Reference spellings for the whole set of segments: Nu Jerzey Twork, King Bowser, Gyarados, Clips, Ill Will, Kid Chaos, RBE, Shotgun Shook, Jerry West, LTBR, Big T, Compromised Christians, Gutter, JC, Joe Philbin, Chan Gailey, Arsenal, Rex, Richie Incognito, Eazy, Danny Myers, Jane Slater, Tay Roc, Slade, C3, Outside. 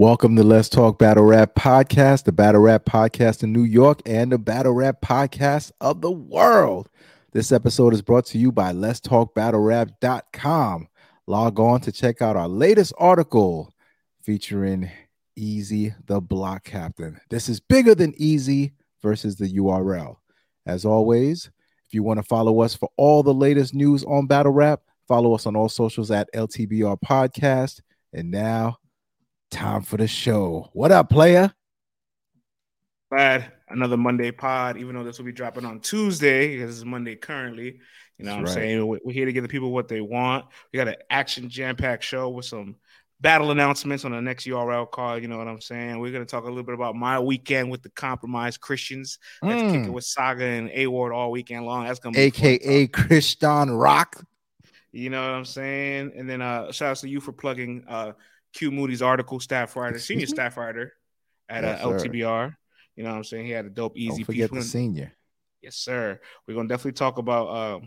Welcome to Let's Talk Battle Rap Podcast, the Battle Rap Podcast in New York and the Battle Rap Podcast of the world. This episode is brought to you by LetsTalkBattleRap.com. Log on to check out our latest article featuring Eazy, the block captain. This is bigger than Eazy versus the URL. As always, if you want to follow us for all the latest news on Battle Rap, follow us on all socials at LTBR Podcast. And now, time for the show. What up, player? Glad another Monday pod, even though this will be dropping on Tuesday because it's Monday currently. You know what I'm saying? We're here to give the people what they want. We got an action jam-packed show with some battle announcements on the next URL card. You know what I'm saying? We're going to talk a little bit about my weekend with the Compromised Christians. That's kicking with Saga and A. Ward all weekend long. That's going to be AKA Christian Rock. You know what I'm saying? And then shout out to you for plugging Q Moody's article, staff writer, senior staff writer at LTBR. You know what I'm saying? He had a dope, Eazy. Don't forget the senior. Yes, sir. We're going to definitely talk about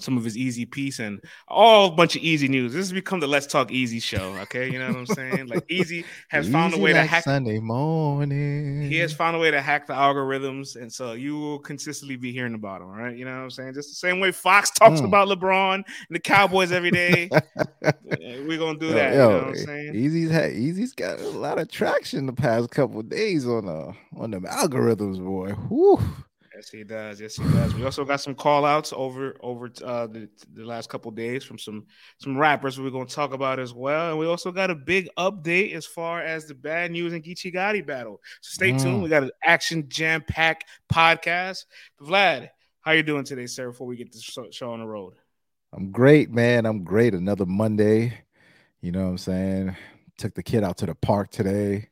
some of his Eazy piece and all bunch of Eazy news. This has become the Let's Talk Eazy show, okay? You know what I'm saying? Like, Eazy has found a way to hack. Sunday morning. He has found a way to hack the algorithms, and so you will consistently be hearing about him, right? You know what I'm saying? Just the same way Fox talks about LeBron and the Cowboys every day. We're going to do that, you know what I'm saying? Eazy's got a lot of traction the past couple of days on them algorithms, boy. Whew. Yes, he does. Yes, he does. We also got some call-outs over the last couple of days from some rappers we're going to talk about as well. And we also got a big update as far as the Bad Newz and Geechi Gotti battle. So stay tuned. We got an action jam-packed podcast. Vlad, how you doing today, sir, before we get this show on the road? I'm great, man. I'm great. Another Monday. You know what I'm saying? Took the kid out to the park today.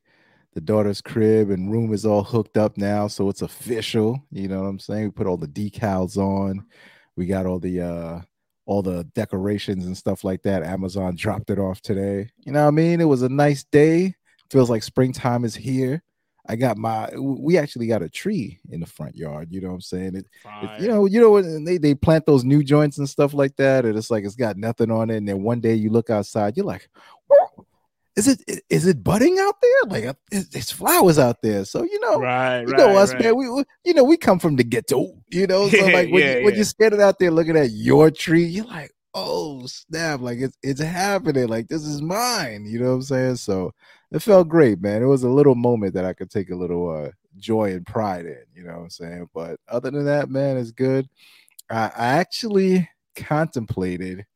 The daughter's crib and room is all hooked up now, so it's official. You know what I'm saying? We put all the decals on. We got all the decorations and stuff like that. Amazon dropped it off today. You know what I mean? It was a nice day. Feels like springtime is here. We actually got a tree in the front yard. You know what I'm saying? You know when they plant those new joints and stuff like that, and it's like it's got nothing on it. And then one day you look outside, you're like, whoa. Is it budding out there? Like, there's flowers out there. So, you know, right, man, we come from the ghetto, you know? So, like, when you're standing out there looking at your tree, you're like, oh, snap. Like, it's happening. Like, this is mine. You know what I'm saying? So it felt great, man. It was a little moment that I could take a little joy and pride in, you know what I'm saying? But other than that, man, it's good. I actually contemplated,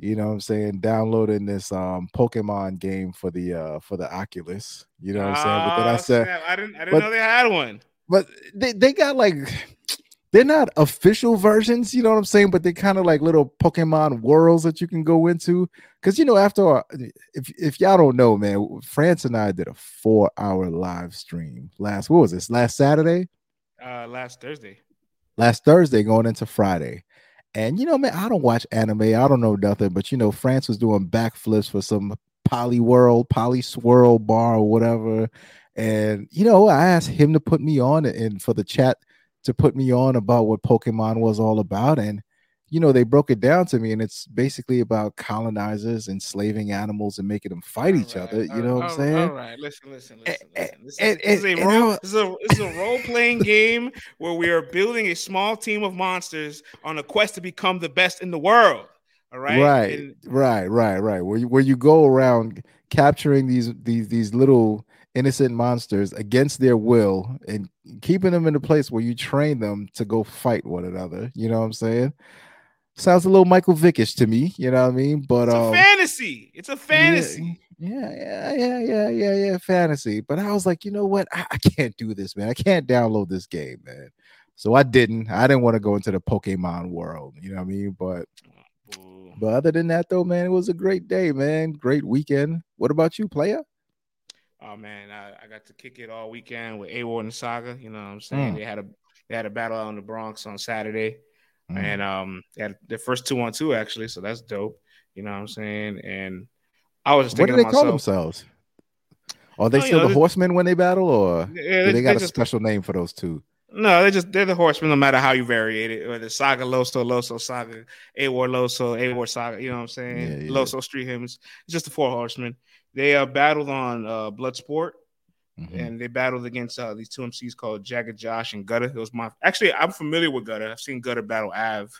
you know what I'm saying, downloading this Pokemon game for the Oculus. You know what I'm saying? But then I said, snap. I didn't know they had one. But they got like, they're not official versions, you know what I'm saying? But they're kind of like little Pokemon worlds that you can go into. Because, you know, after all, if y'all don't know, man, France and I did a 4-hour live stream last Saturday? Last Thursday going into Friday. And, you know, man, I don't watch anime. I don't know nothing. But, you know, France was doing backflips for some poly swirl bar or whatever. And, you know, I asked him to put me on and for the chat to put me on about what Pokemon was all about. And, you know, they broke it down to me. And it's basically about colonizers enslaving animals and making them fight each other. You know what I'm saying? All right. Listen. This is a role-playing game where we are building a small team of monsters on a quest to become the best in the world. All right? Right. Where you go around capturing these little innocent monsters against their will and keeping them in a place where you train them to go fight one another. You know what I'm saying? Sounds a little Michael Vickish to me, you know what I mean? But it's a fantasy. It's a fantasy. Yeah. Fantasy. But I was like, you know what? I can't do this, man. I can't download this game, man. So I didn't. I didn't want to go into the Pokemon world, you know what I mean? But other than that, though, man, it was a great day, man. Great weekend. What about you, player? Oh man, I got to kick it all weekend with A. Ward and Saga. You know what I'm saying? They had a battle out in the Bronx on Saturday. And they had their first 2-on-2 actually, so that's dope. You know what I'm saying? And I was just thinking, what do they call themselves? Are they still the Horsemen when they battle, or they got a special name for those two? No, they're the Horsemen. No matter how you variate it, or the Saga Loso Saga, A War Loso, A War Saga. You know what I'm saying? Yeah. Loso Street Hymns, just the 4 Horsemen. They battled on Bloodsport, mm-hmm. and they battled against these two MCs called Jagga Josh and Gutter. It was my actually, I'm familiar with Gutter. I've seen Gutter battle Av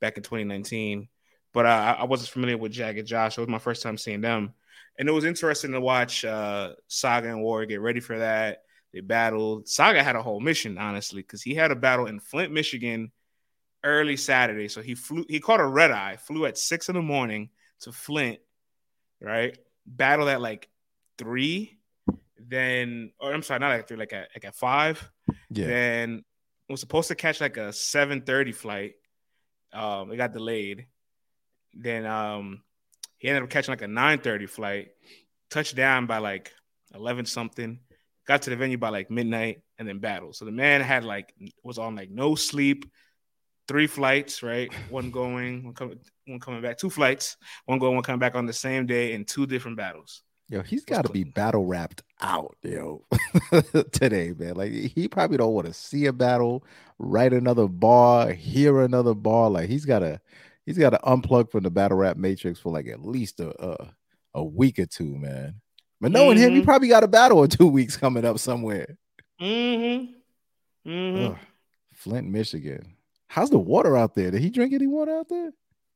back in 2019, but I wasn't familiar with Jagga Josh. It was my first time seeing them, and it was interesting to watch Saga and Ward get ready for that. They battled. Saga had a whole mission, honestly, because he had a battle in Flint, Michigan, early Saturday. So he flew. He caught a red eye. Flew at 6 a.m. to Flint. Right, battled at like 3, then, or I'm sorry, not at 3, like at 5. Yeah. Then was supposed to catch like a 7:30 flight. It got delayed. Then he ended up catching like a 9:30 flight. Touched down by like 11 something. Got to the venue by like midnight, and then battled. So the man had like was on like no sleep, 3 flights, right? One going, one coming back, 2 flights, one going, one coming back on the same day in 2 different battles. Yo, he's got to be battle wrapped out, yo, today, man. Like, he probably don't want to see a battle, write another bar, hear another bar. Like, he's got to unplug from the battle rap matrix for like at least a week or two, man. But knowing him, he probably got a battle in 2 weeks coming up somewhere. Ugh, Flint, Michigan. How's the water out there? Did he drink any water out there?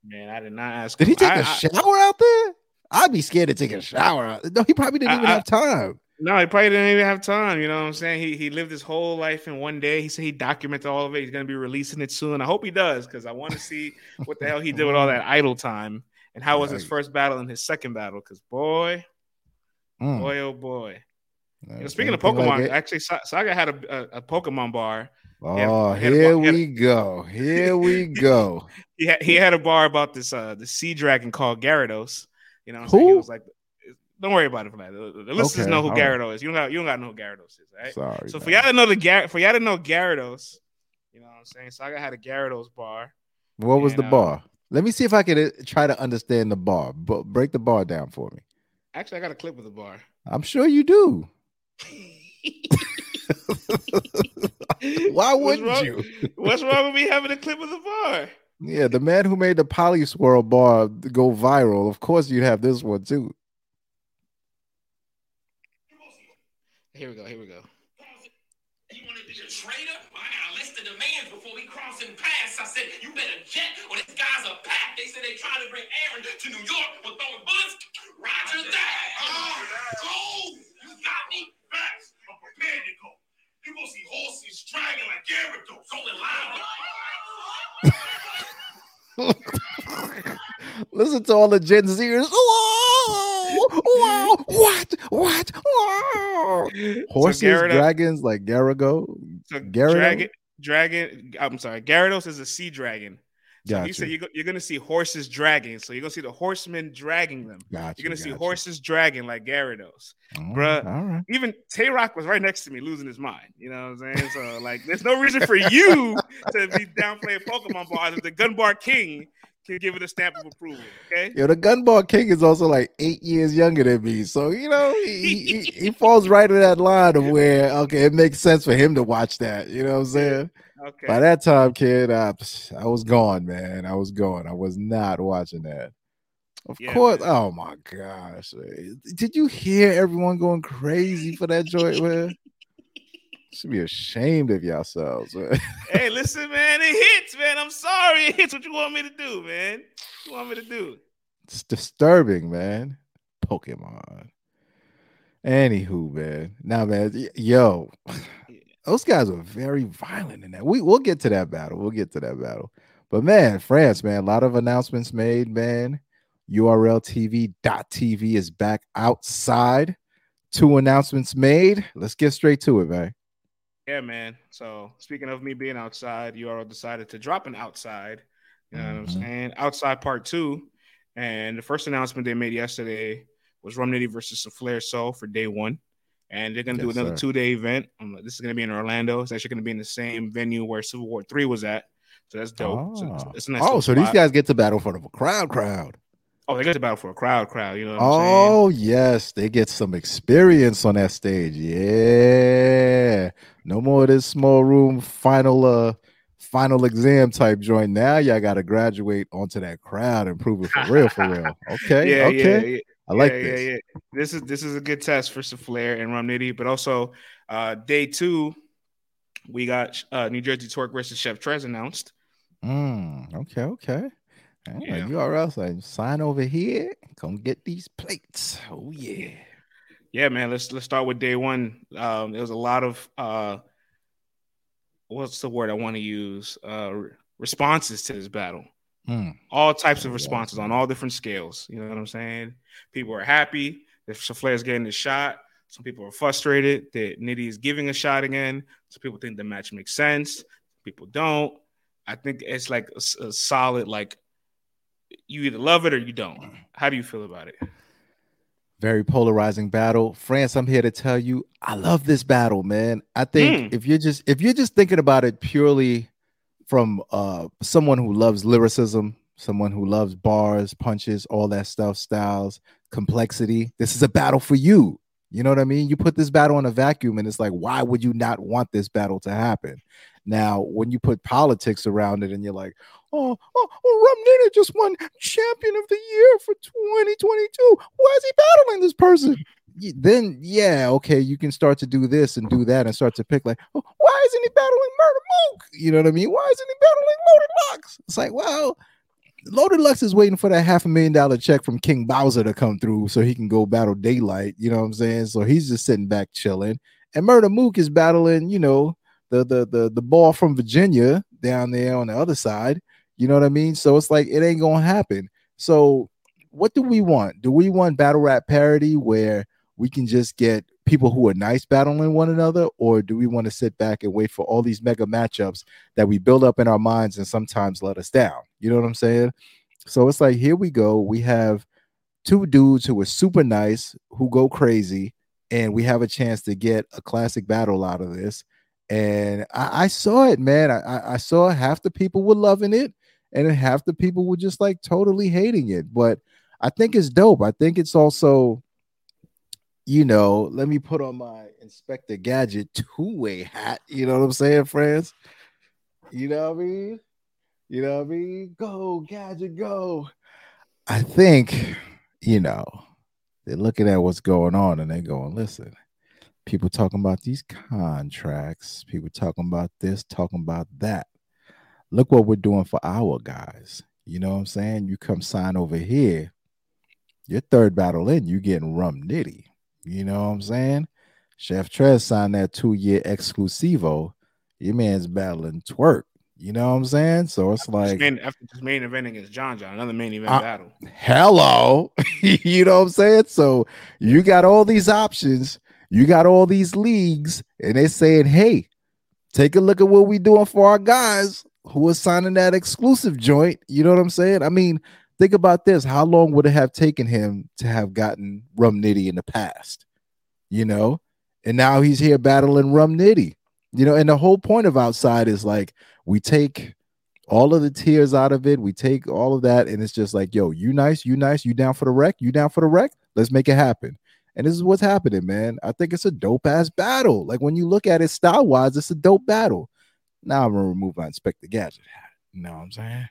Man, I did not ask. Did he take a shower out there? I'd be scared to take a shower out. No, he probably didn't even have time. No, he probably didn't even have time. You know what I'm saying? He lived his whole life in one day. He said he documented all of it. He's going to be releasing it soon. I hope he does, because I want to see what the hell he did with all that idle time, and how was his first battle and his second battle. Because boy, oh boy. You know, speaking of Pokemon, like actually, Saga had a Pokemon bar. Oh, here we go. He had a bar about this the sea dragon called Gyarados. You know what I'm saying? He was like, don't worry about it for that. The listeners know who Gyarados is. You don't got to know who Gyarados is, right? Sorry, so man. For y'all to know Gyarados, you know what I'm saying? So I had a Gyarados bar. What was the bar? Let me see if I can try to understand the bar. But break the bar down for me. Actually, I got a clip with the bar. I'm sure you do. Why wouldn't you? What's wrong with me having a clip of the bar? Yeah, the man who made the Polyswirl bar go viral. Of course, you'd have this one too. Here we go. He wanted to be a traitor. I got a list of demands before we cross and pass. I said, you better jet or this guy's a pack. They said they tried to bring Aaron to New York with throwing bullets. Roger that. Go. You got me. Facts. I'm prepared to go. You gonna see horses dragging like Gyarados going live. Listen to all the Gen Zers. Wow! What? Wow. Horses, so dragons like Gyarados. So dragon. I'm sorry. Gyarados is a sea dragon. So gotcha. He said you're gonna see horses dragging. So you're gonna see the horsemen dragging them. Gotcha, you're gonna see horses dragging like Gyarados, bruh. All right. Even Tay Roc was right next to me, losing his mind. You know what I'm saying? So like, there's no reason for you to be downplaying Pokemon bars if the Gunbar King can give it a stamp of approval. Okay. Yo, the Gunbar King is also like 8 years younger than me, so you know he falls right in that line of where okay, it makes sense for him to watch that. You know what I'm saying? Okay. By that time, kid, I was gone, man. I was gone. I was not watching that. Of course. Man. Oh, my gosh. Did you hear everyone going crazy for that joint, man? Should be ashamed of yourselves, man. Hey, listen, man. It hits, man. I'm sorry. It hits. What you want me to do, man? What you want me to do? It's disturbing, man. Pokemon. Anywho, man. Nah, man. Yo. Those guys were very violent in that. We'll get to that battle. But, man, France, man, a lot of announcements made, man. URLTV.TV is back outside. 2 announcements made. Let's get straight to it, man. Yeah, man. So, speaking of me being outside, URL decided to drop an Outside. You know what I'm saying? Outside Part 2. And the first announcement they made yesterday was Rum Nitty versus Saflare Sole for day 1. And they're going to do another 2-day event. This is going to be in Orlando. It's actually going to be in the same venue where Civil War 3 was at. So that's dope. Oh, so, it's a nice so these guys get to battle for the crowd. Oh, they get to battle for a crowd. You know what I'm saying? Oh, yes. They get some experience on that stage. Yeah. No more of this small room final exam type joint. Now y'all got to graduate onto that crowd and prove it for real. Okay. Yeah, okay. Yeah. I like this. Yeah. This is a good test for Saflare and Rum Nitty, but also day two, we got Nu Jerzey Twork versus Chef Trez announced. Okay. Yeah. URL, so sign over here. Come get these plates. Oh yeah. Yeah, man. Let's start with day one. There was a lot of what's the word I want to use? Responses to this battle. All types of responses on all different scales. You know what I'm saying? People are happy that Saflare's getting a shot. Some people are frustrated that Nitty is giving a shot again. Some people think the match makes sense. People don't. I think it's like a solid, like, you either love it or you don't. How do you feel about it? Very polarizing battle. France, I'm here to tell you, I love this battle, man. I think if you're just thinking about it purely from someone who loves lyricism, someone who loves bars, punches, all that stuff, styles, complexity, this is a battle for you. You know what I mean? You put this battle in a vacuum and it's like, why would you not want this battle to happen? Now, when you put politics around it and you're like, oh, Rum Nitty just won champion of the year for 2022. Why is he battling this person? Then, yeah, okay, you can start to do this and do that and start to pick like, oh, why isn't he battling Murda Mook? You know what I mean? Why isn't he battling Loaded Lux? It's like, well, Loaded Lux is waiting for that $500,000 check from King Bowser to come through so he can go battle Daylight. You know what I'm saying? So he's just sitting back chilling. And Murda Mook is battling, you know, the ball from Virginia down there on the other side. You know what I mean? So it's like, it ain't going to happen. So what do we want? Do we want battle rap parody where we can just get people who are nice battling one another? Or do we want to sit back and wait for all these mega matchups that we build up in our minds and sometimes let us down? You know what I'm saying? So it's like, here we go. We have two dudes who are super nice, who go crazy, and we have a chance to get a classic battle out of this. And I saw it, man. I saw half the people were loving it and half the people were just like totally hating it. But I think it's dope. I think it's also, you know, let me put on my Inspector Gadget two-way hat. You know what I'm saying, friends? You know what I mean? You know what I mean? Go, Gadget, go. I think, you know, they're looking at what's going on and they're going, listen. People talking about these contracts. People talking about this, talking about that. Look what we're doing for our guys. You know what I'm saying? You come sign over here. Your third battle in, you getting Rum Nitty. You know what I'm saying? Chef Trez signed that 2-year exclusivo. Your man's battling Twerk. You know what I'm saying? So it's after like... After this main event against John, another main event battle. Hello! You know what I'm saying? So you got all these options. You got all these leagues, and they're saying, hey, take a look at what we're doing for our guys who are signing that exclusive joint. You know what I'm saying? I mean, think about this. How long would it have taken him to have gotten Rum Nitty in the past? You know? And now he's here battling Rum Nitty. You know, and the whole point of Outside is like, we take all of the tears out of it. We take all of that, and it's just like, yo, you nice, you down for the wreck? You down for the wreck? Let's make it happen. And this is what's happening, man. I think it's a dope-ass battle. Like, when you look at it style-wise, it's a dope battle. Now I'm going to remove my Inspector Gadget hat. You know what I'm saying?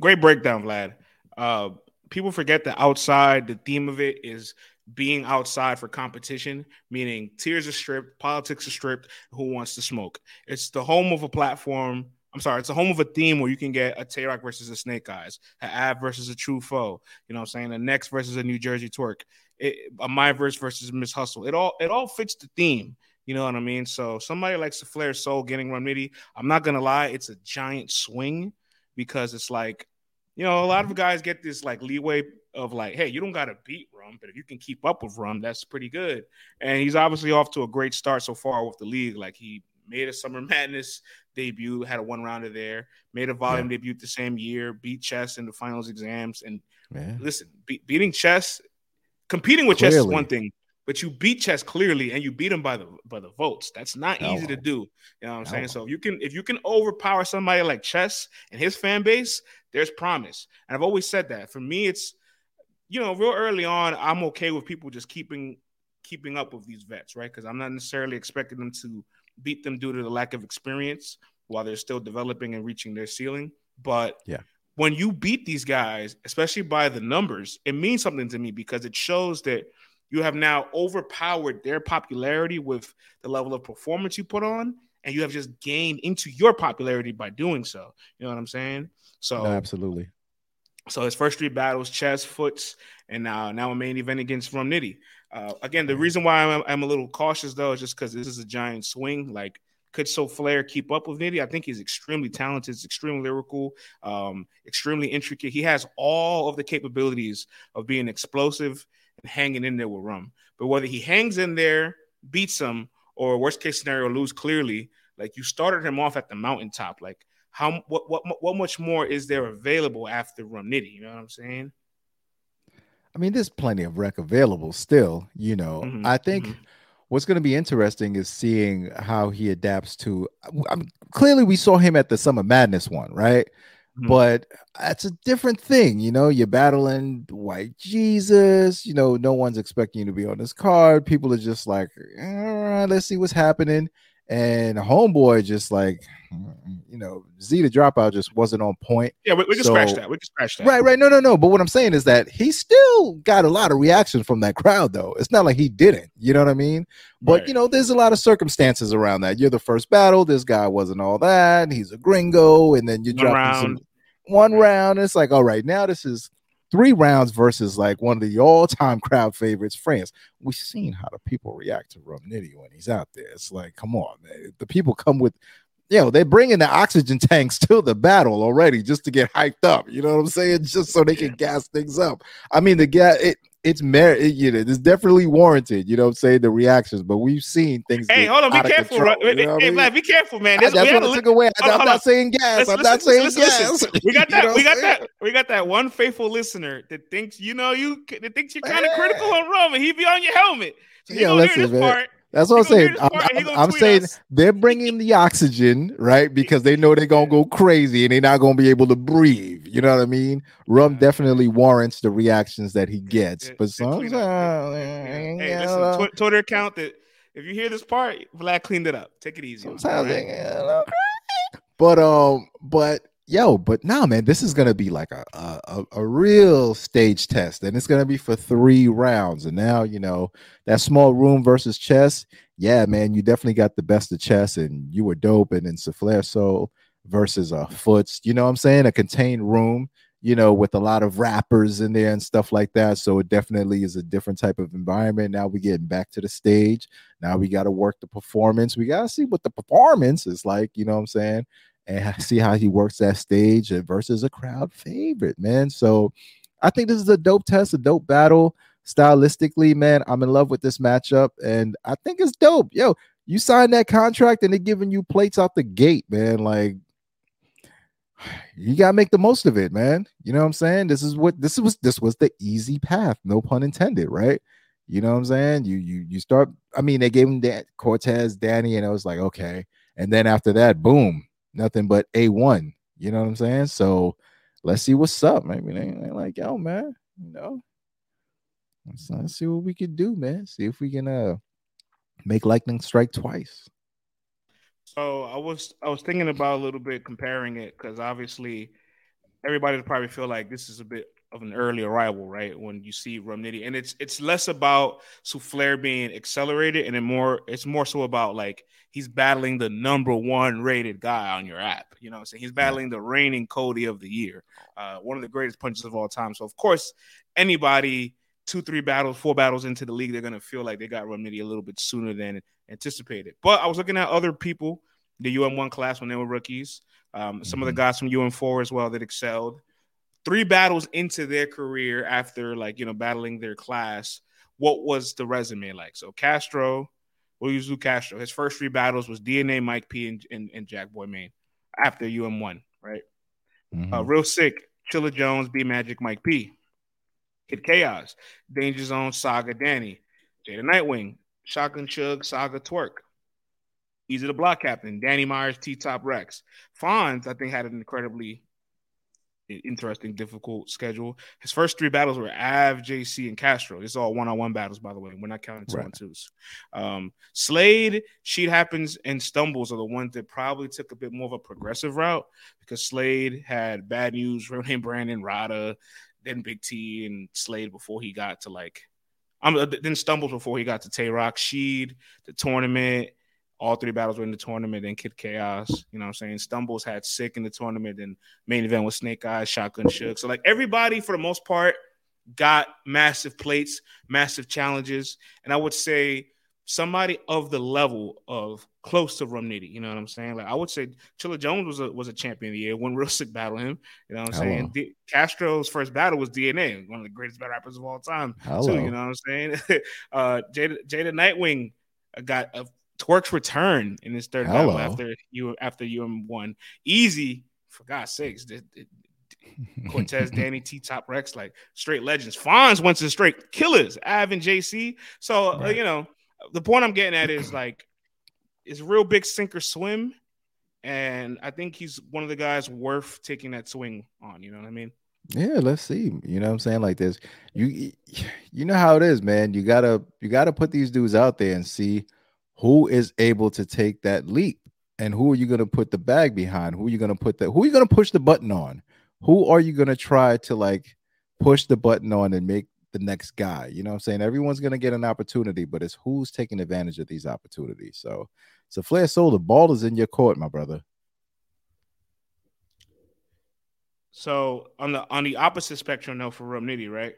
Great breakdown, Vlad. People forget that Outside, the theme of it is being outside for competition, meaning tears are stripped, politics are stripped, who wants to smoke? It's the home of a platform. I'm sorry, it's a home of a theme where you can get a Tay Roc versus a Snake Eyez, an Av versus a True Foe, you know what I'm saying, a Nex versus a Nu Jerzey Twork, a Myverse versus Miss Hustle. It all fits the theme, you know what I mean? So somebody like Saflare Sole getting Rum Nitty, I'm not going to lie, it's a giant swing because it's like, you know, a lot of guys get this like leeway of like, hey, you don't got to beat Rum, but if you can keep up with Rum, that's pretty good. And he's obviously off to a great start so far with the league. Like, he made a Summer Madness debut, had a one-rounder there, made a volume debut the same year, beat Chess in the finals exams. And listen, beating Chess, competing with clearly. Chess is one thing, but you beat Chess clearly and you beat him by the votes. That's not easy to do. You know what I'm saying? So if you can overpower somebody like Chess and his fan base, there's promise. And I've always said that. For me, it's, you know, real early on, I'm okay with people just keeping up with these vets, right? Because I'm not necessarily expecting them to beat them due to the lack of experience while they're still developing and reaching their ceiling. But when you beat these guys, especially by the numbers, it means something to me because it shows that you have now overpowered their popularity with the level of performance you put on, and you have just gained into your popularity by doing so. You know what I'm saying? So no, absolutely. So his first three battles, Chess, Foots, and now a main event against Rum Nitty. Again, the reason why I'm a little cautious, though, is just because this is a giant swing. Like, could Saflare keep up with Nitty? I think he's extremely talented. He's extremely lyrical, extremely intricate. He has all of the capabilities of being explosive and hanging in there with Rum. But whether he hangs in there, beats him, or worst case scenario, lose clearly, like you started him off at the mountaintop. Like, how what much more is there available after Rum Nitty? You know what I'm saying? I mean, there's plenty of rec available still, you know. Mm-hmm. I think what's going to be interesting is seeing how he adapts to. I mean, clearly, we saw him at the Summer Madness one, right? Mm-hmm. But that's a different thing, you know. You're battling White Jesus, you know. No one's expecting you to be on this card. People are just like, all right, let's see what's happening. And homeboy just like, you know, Z the Dropout just wasn't on point. Yeah, we can scratch that. We can scratch that. Right. No. But what I'm saying is that he still got a lot of reaction from that crowd, though. It's not like he didn't. You know what I mean? But, right. You know, there's a lot of circumstances around that. You're the first battle. This guy wasn't all that. He's a gringo. And then you drop one round. It's like, all right, now this is 3 rounds versus like one of the all-time crowd favorites, France. We've seen how the people react to Rum Nitty when he's out there. It's like, come on, man. The people come with, you know, they're bringing the oxygen tanks to the battle already just to get hyped up. You know what I'm saying? Just so they can gas things up. I mean, the guy, it's definitely warranted. You know what I'm saying? The reactions, but we've seen things. Hey, hold on, be careful. Vlad, be careful, man. I'm not saying gas. I'm not saying gas. We got that. We got that one faithful listener that thinks you're kind of critical on Rum, and he be on your helmet. So yeah, listen, this man. Part. That's what I'm saying. I'm saying they're bringing the oxygen, right? Because they know they're going to go crazy and they're not going to be able to breathe. You know what I mean? Rum definitely warrants the reactions that he gets. But sometimes... Hey, listen, Twitter account that if you hear this part, Vlad cleaned it up. Take it easy. Sometimes. But nah, man, this is going to be like a real stage test, and it's going to be for 3 rounds. And now, you know, that small room versus Chess. Yeah, man, you definitely got the best of Chess, and you were dope. And then Saflare Sole versus Foots, you know what I'm saying? A contained room, you know, with a lot of rappers in there and stuff like that. So it definitely is a different type of environment. Now we're getting back to the stage. Now we got to work the performance. We got to see what the performance is like, you know what I'm saying? And see how he works that stage versus a crowd favorite, man. So I think this is a dope test, a dope battle. Stylistically, man, I'm in love with this matchup, and I think it's dope. Yo, you signed that contract, and they're giving you plates out the gate, man. Like, you got to make the most of it, man. You know what I'm saying? This was the easy path, no pun intended, right? You know what I'm saying? You start, I mean, they gave him that Cortez, Danny, and I was like, okay. And then after that, boom. Nothing but A1, you know what I'm saying? So let's see what's up. Maybe they like, yo, man, you know, let's see what we can do, man. See if we can make lightning strike twice. So I was thinking about a little bit comparing it, because obviously everybody would probably feel like this is a bit of an early arrival, right? When you see Rum Nitty, and it's less about Saflare being accelerated, and it's more so about like he's battling the number 1 rated guy on your app. You know what I'm saying? He's battling the reigning Cody of the year, one of the greatest punches of all time. So of course, anybody 2, 3 battles, 4 battles into the league, they're gonna feel like they got Rum Nitty a little bit sooner than anticipated. But I was looking at other people, the UM1 class when they were rookies, some of the guys from UM4 as well that excelled. 3 battles into their career after, like, you know, battling their class, what was the resume like? So Castro, we'll use Lou Castro. His first 3 battles was DNA, Mike P, and Jack Boy Maine after UM1, right? Mm-hmm. Real Sick, Chilla Jones, B-Magic, Mike P. Kid Chaos, Danger Zone, Saga, Danny. Jada Nightwing, Shotgun Chug, Saga, Twerk. Eazy the Block Captain, Danny Myers, T-Top, Rex. Fonz, I think, had an incredibly interesting, difficult schedule. His first three battles were Av, JC, and Castro. It's all one-on-one battles, by the way. We're not counting two-on-twos. Slade, Sheet Happens, and Stumbles are the ones that probably took a bit more of a progressive route because Slade had Bad Newz, Real Name Brandon, Rada, then Big T, and Slade before he got to, like, then Stumbles before he got to Tay Roc, Sheed, the tournament. All three battles were in the tournament, then Kid Chaos. You know what I'm saying? Stumbles had Sick in the tournament, and main event was Snake Eyez, Shotgun Shook. So, like, everybody, for the most part, got massive plates, massive challenges. And I would say somebody of the level of close to Rum Nitty. You know what I'm saying? Like, I would say Chilla Jones was a champion of the year. When Real Sick battled him. You know what I'm saying? Castro's first battle was DNA, one of the greatest battle rappers of all time. Hello. Too, you know what I'm saying? Jada Nightwing got a Twork's return in his third battle after UM won. Eazy, for God's sakes, Cortez, Danny, T-Top, Rex, like straight legends. Fonz went to straight killers, Av and JC. So, you know, the point I'm getting at is, like, it's real big sink or swim, and I think he's one of the guys worth taking that swing on, you know what I mean? Yeah, let's see. You know what I'm saying? Like this, you know how it is, man. You gotta put these dudes out there and see who is able to take that leap, and who are you going to put the bag behind? Who are you going to push the button on? Who are you going to try to, like, push the button on and make the next guy? You know what I'm saying? Everyone's going to get an opportunity, but it's who's taking advantage of these opportunities. So, Saflare Sole, the ball is in your court, my brother. So on the opposite spectrum, though, for Rum Nitty, right?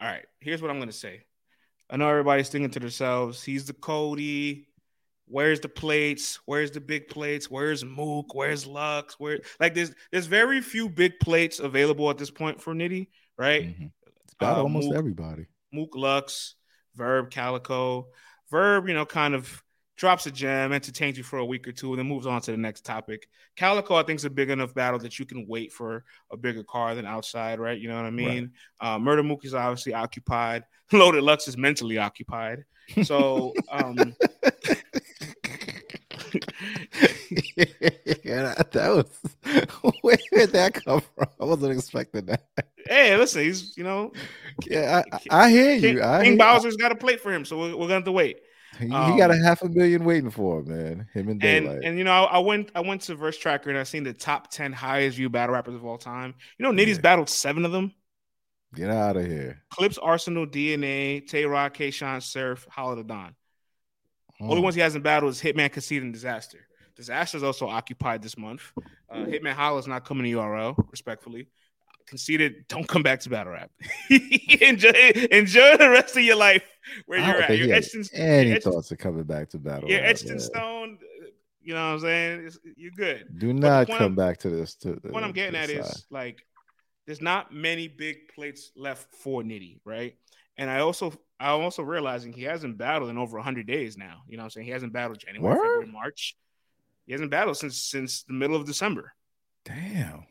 All right, here's what I'm going to say. I know everybody's thinking to themselves, he's the Cody. Where's the plates? Where's the big plates? Where's Mook? Where's Lux? Like, there's very few big plates available at this point for Nitty, right? Mm-hmm. It's about almost Mook, everybody. Mook, Lux, Verb, Calico. Verb, you know, kind of drops a gem, entertains you for a week or two, and then moves on to the next topic. Calico, I think, is a big enough battle that you can wait for a bigger card than Outside, right? You know what I mean? Right. Murda Mook is obviously occupied. Loaded Lux is mentally occupied. So, yeah, that was, where did that come from? I wasn't expecting that. Hey, listen, he's, you know. Yeah, I hear you. King Bowser's got a plate for him, so we're going to have to wait. He got $500,000 waiting for him, man. Him and Daylight. And you know, I went to Verse Tracker and I seen the top 10 highest viewed battle rappers of all time. You know, Nitty's battled 7 of them. Get out of here. Clips, Arsenal, DNA, Tay Roc, Kayshawn, Surf, Holla the Don. Only ones he hasn't battled is Hitman, Conceit, and Disaster. Disaster's also occupied this month. Hitman Holla's not coming to URL, respectfully. Conceited, don't come back to battle rap. enjoy the rest of your life where you're at. Any thoughts of coming back to battle? You're etched in stone. You know what I'm saying? You're good. Do not come back to this. What I'm getting at is, like, there's not many big plates left for Nitty, right? And I'm also realizing he hasn't battled in over 100 days now. You know what I'm saying? He hasn't battled January, February, March. He hasn't battled since the middle of December. Damn.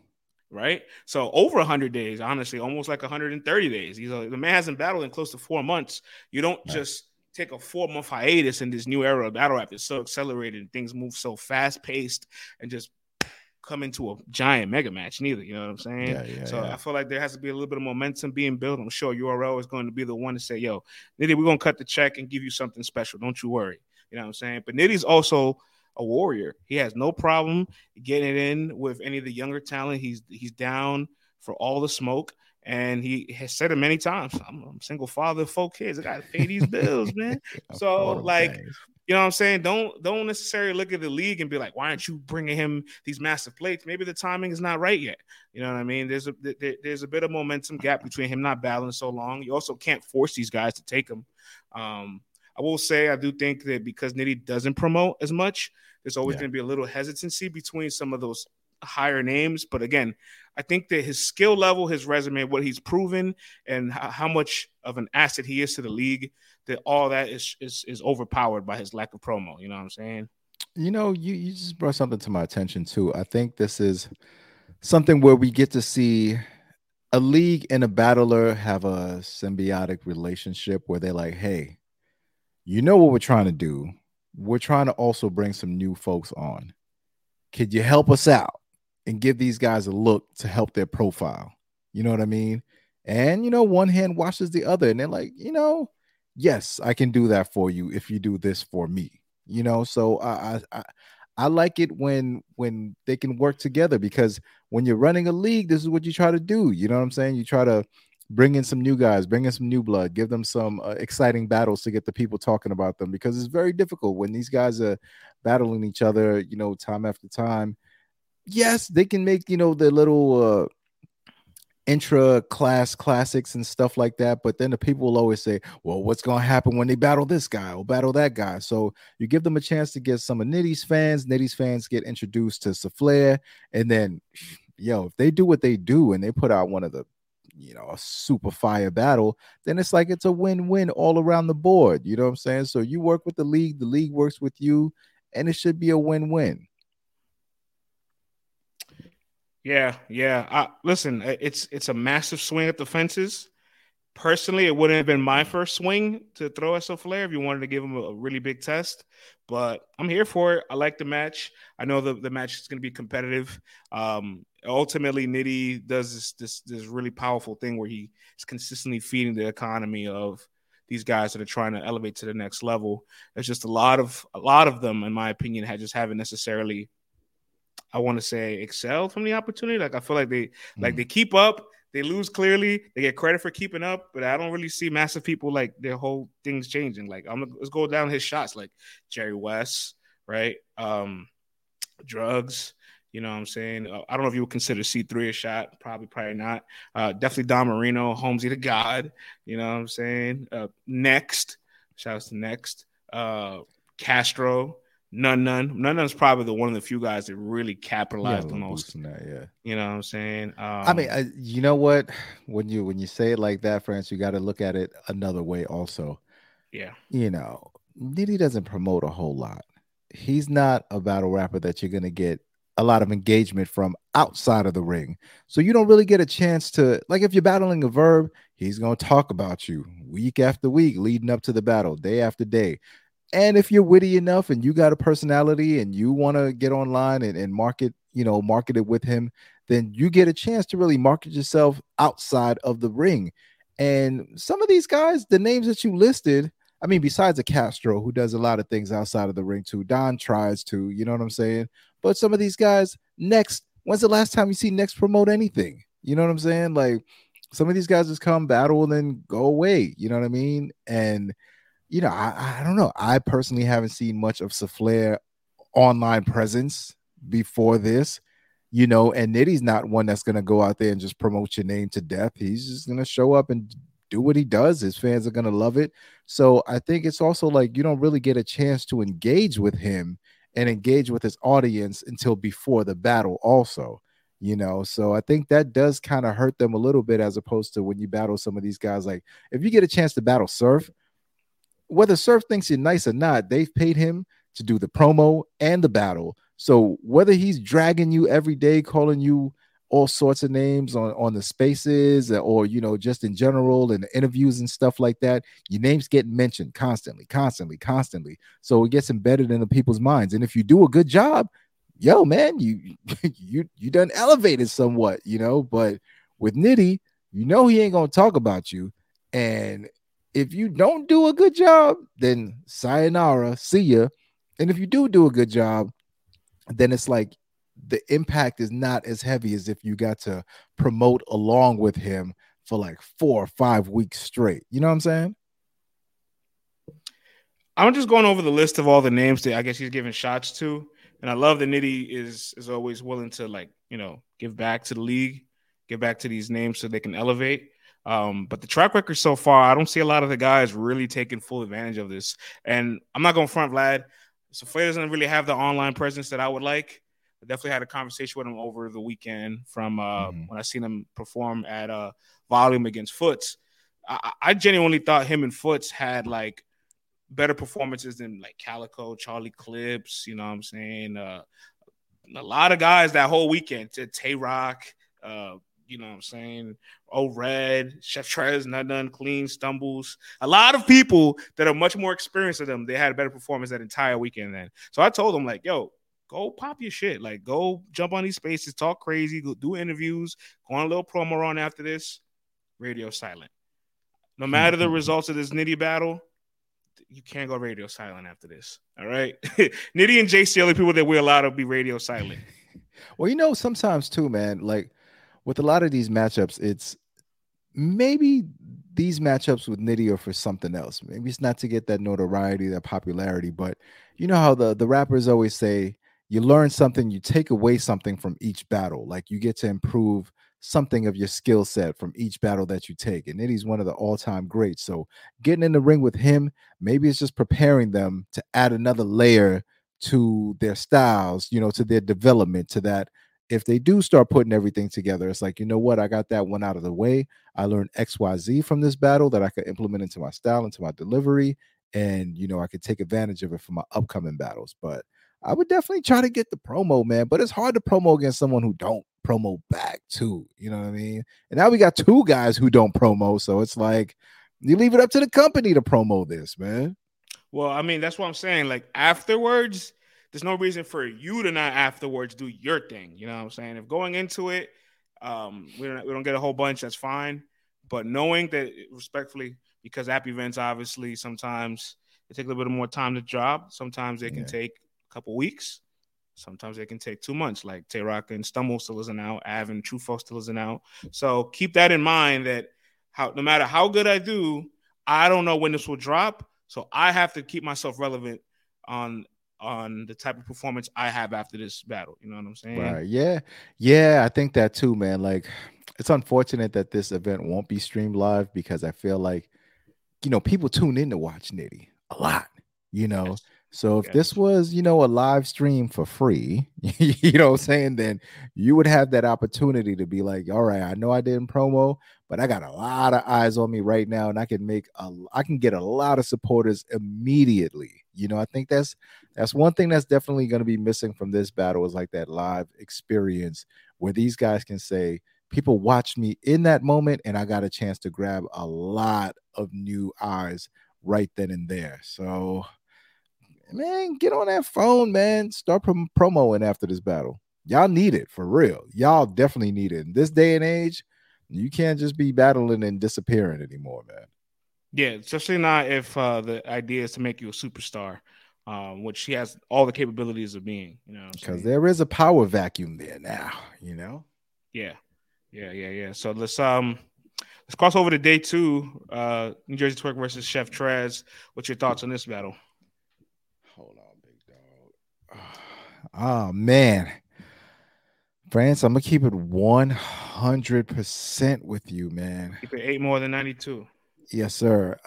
Right? So over 100 days, honestly, almost like 130 days. He's like, the man hasn't battled in close to 4 months. You don't just take a 4-month hiatus in this new era of battle rap. It's so accelerated and things move so fast-paced and just come into a giant mega match neither. You know what I'm saying? I feel like there has to be a little bit of momentum being built. I'm sure URL is going to be the one to say, yo, Nitty, we're going to cut the check and give you something special. Don't you worry. You know what I'm saying? But Nitty's also a warrior. He has no problem getting it in with any of the younger talent. He's down for all the smoke, and he has said it many times. I'm a single father of 4 kids. I gotta pay these bills, man. So, like, you know what I'm saying? Don't necessarily look at the league and be like, why aren't you bringing him these massive plates? Maybe the timing is not right yet. You know what I mean? There's a bit of momentum gap between him not battling so long. You also can't force these guys to take him. I will say I do think that because Nitty doesn't promote as much, there's always going to be a little hesitancy between some of those higher names. But again, I think that his skill level, his resume, what he's proven, and how much of an asset he is to the league, that all that is overpowered by his lack of promo. You know what I'm saying? You know, you just brought something to my attention, too. I think this is something where we get to see a league and a battler have a symbiotic relationship where they're like, hey, you know what we're trying to do? We're trying to also bring some new folks on. Could you help us out? and give these guys a look to help their profile. You know what I mean? And, you know, one hand washes the other. And they're like, you know, yes, I can do that for you if you do this for me. You know, so I like it when they can work together, because when you're running a league, this is what you try to do. You know what I'm saying? You try to bring in some new guys, bring in some new blood, give them some exciting battles to get the people talking about them, because it's very difficult when these guys are battling each other, you know, time after time. Yes, they can make, you know, the little intra-class classics and stuff like that, but then the people will always say, well, what's going to happen when they battle this guy or battle that guy? So you give them a chance to get some of Nitty's fans. Nitty's fans get introduced to Saflare, and then, yo, if they do what they do and they put out one of the, you know, a super fire battle, then it's like it's a win-win all around the board. You know what I'm saying? So you work with the league works with you, and it should be a win-win. Yeah. Listen, it's a massive swing at the fences. Personally, it wouldn't have been my first swing to throw at Saflare if you wanted to give him a really big test, but I'm here for it. I like the match. I know the match is going to be competitive. Ultimately, Nitty does this really powerful thing where he is consistently feeding the economy of these guys that are trying to elevate to the next level. There's just a lot of them, in my opinion, haven't necessarily, I want to say, excelled from the opportunity. Like, I feel like they keep up, they lose clearly, they get credit for keeping up, but I don't really see massive people like their whole things changing. Like, let's go down his shots, like Jerry West, right? Drugs. You know what I'm saying? I don't know if you would consider C3 a shot. Probably not. Definitely Don Marino, Holmesy the God. You know what I'm saying? Next. Shouts to Next. Castro. Nun's probably the one of the few guys that really capitalized the most. That, yeah. You know what I'm saying? I mean, you know what? When you say it like that, France, you got to look at it another way also. Yeah. You know, Nitty doesn't promote a whole lot. He's not a battle rapper that you're going to get a lot of engagement from outside of the ring. So you don't really get a chance to, like, if you're battling a verb, he's going to talk about you week after week leading up to the battle, day after day. And if you're witty enough and you got a personality and you want to get online and market it with him, then you get a chance to really market yourself outside of the ring. And some of these guys, the names that you listed, I mean, besides a Castro, who does a lot of things outside of the ring too, Don tries to, you know what I'm saying? But some of these guys, Next, when's the last time you see Next promote anything? You know what I'm saying? Like, some of these guys just come battle and then go away. You know what I mean? And, you know, I don't know. I personally haven't seen much of Saflare online presence before this, you know, and Nitty's not one that's going to go out there and just promote your name to death. He's just going to show up and do what he does. His fans are going to love it. So I think it's also like you don't really get a chance to engage with him and engage with his audience until before the battle also, you know? So I think that does kind of hurt them a little bit, as opposed to when you battle some of these guys. Like, if you get a chance to battle Surf, whether Surf thinks you're nice or not, they've paid him to do the promo and the battle. So whether he's dragging you every day, calling you all sorts of names on the spaces, or, you know, just in general and in interviews and stuff like that, your names get mentioned constantly. So it gets embedded in the people's minds. And if you do a good job, yo, man, you done elevated somewhat, you know. But with Nitty, you know, he ain't going to talk about you. And if you don't do a good job, then sayonara, see ya. And if you do a good job, then it's like, the impact is not as heavy as if you got to promote along with him for like 4 or 5 weeks straight. You know what I'm saying? I'm just going over the list of all the names that I guess he's giving shots to. And I love that Nitty is always willing to, like, you know, give back to the league, give back to these names so they can elevate. But the track record so far, I don't see a lot of the guys really taking full advantage of this. And I'm not going to front Vlad. Saflare doesn't really have the online presence that I would like. I definitely had a conversation with him over the weekend from when I seen him perform at Volume against Foots. I genuinely thought him and Foots had, like, better performances than, like, Calico, Charlie Clips, you know what I'm saying? A lot of guys that whole weekend, Tay Roc, you know what I'm saying, O-Red, Chef Trez, None, Clean, Stumbles. A lot of people that are much more experienced than them, they had a better performance that entire weekend then. So I told him, like, yo, go pop your shit. Like, go jump on these spaces, talk crazy, go do interviews, go on a little promo run after this. Radio silent. No matter the results of this Nitty battle, you can't go radio silent after this. All right. Nitty and JC, the only people that we're allowed to be radio silent. Well, you know, sometimes too, man, like with a lot of these matchups, it's maybe these matchups with Nitty are for something else. Maybe it's not to get that notoriety, that popularity, but you know how the rappers always say you learn something, you take away something from each battle. Like you get to improve something of your skill set from each battle that you take. And Nitty's one of the all-time greats. So getting in the ring with him, maybe it's just preparing them to add another layer to their styles, you know, to their development, to that. If they do start putting everything together, it's like, you know what? I got that one out of the way. I learned X, Y, Z from this battle that I could implement into my style, into my delivery. And, you know, I could take advantage of it for my upcoming battles. But I would definitely try to get the promo, man. But it's hard to promo against someone who don't promo back too. You know what I mean? And now we got two guys who don't promo. So it's like, you leave it up to the company to promo this, man. Well, I mean, that's what I'm saying. Like afterwards, there's no reason for you to not afterwards do your thing. You know what I'm saying? If going into it, we don't get a whole bunch, that's fine. But knowing that, respectfully, because app events, obviously, sometimes they take a little bit more time to drop. Sometimes they can take a couple weeks. Sometimes they can take 2 months. Like Tay Roc and Stumbles still isn't out. Av and True Folk still isn't out. So keep that in mind that no matter how good I do, I don't know when this will drop. So I have to keep myself relevant on the type of performance I have after this battle. You know what I'm saying? Right. Yeah. Yeah. I think that too, man. Like, it's unfortunate that this event won't be streamed live because I feel like, you know, people tune in to watch Nitty a lot, you know? Yes. So if this was, you know, a live stream for free, you know what I'm saying? Then you would have that opportunity to be like, all right, I know I didn't promo, but I got a lot of eyes on me right now and I can get a lot of supporters immediately. You know, I think that's one thing that's definitely going to be missing from this battle is like that live experience where these guys can say, people watched me in that moment and I got a chance to grab a lot of new eyes right then and there. So, man, get on that phone, man. Start promoing after this battle. Y'all need it for real. Y'all definitely need it. In this day and age, you can't just be battling and disappearing anymore, man. Yeah, especially not if the idea is to make you a superstar, which he has all the capabilities of being, you know. Because there is a power vacuum there now, you know. Yeah. So let's cross over to day two, Nu Jerzey Twork versus Chef Trez. What's your thoughts on this battle? Hold on, big dog. Oh, man. France, I'm going to keep it 100% with you, man. Keep it 8 more than 92. Yes, sir.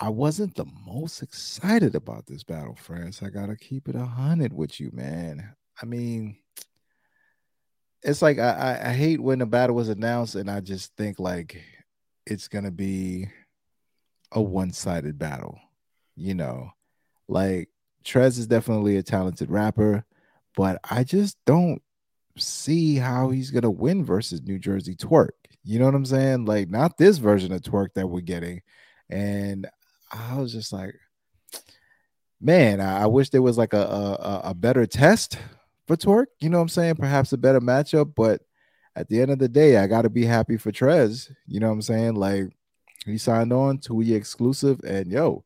I wasn't the most excited about this battle, France. I got to keep it 100 with you, man. I mean, it's like I hate when the battle was announced and I just think like it's going to be a one-sided battle, you know. Like Trez is definitely a talented rapper, but I just don't see how he's going to win versus Nu Jerzey Twork. You know what I'm saying? Like, not this version of Twerk that we're getting. And I was just like, man, I wish there was like a better test for Twerk. You know what I'm saying? Perhaps a better matchup. But at the end of the day, I got to be happy for Trez. You know what I'm saying? Like, he signed on to E exclusive. And, yo,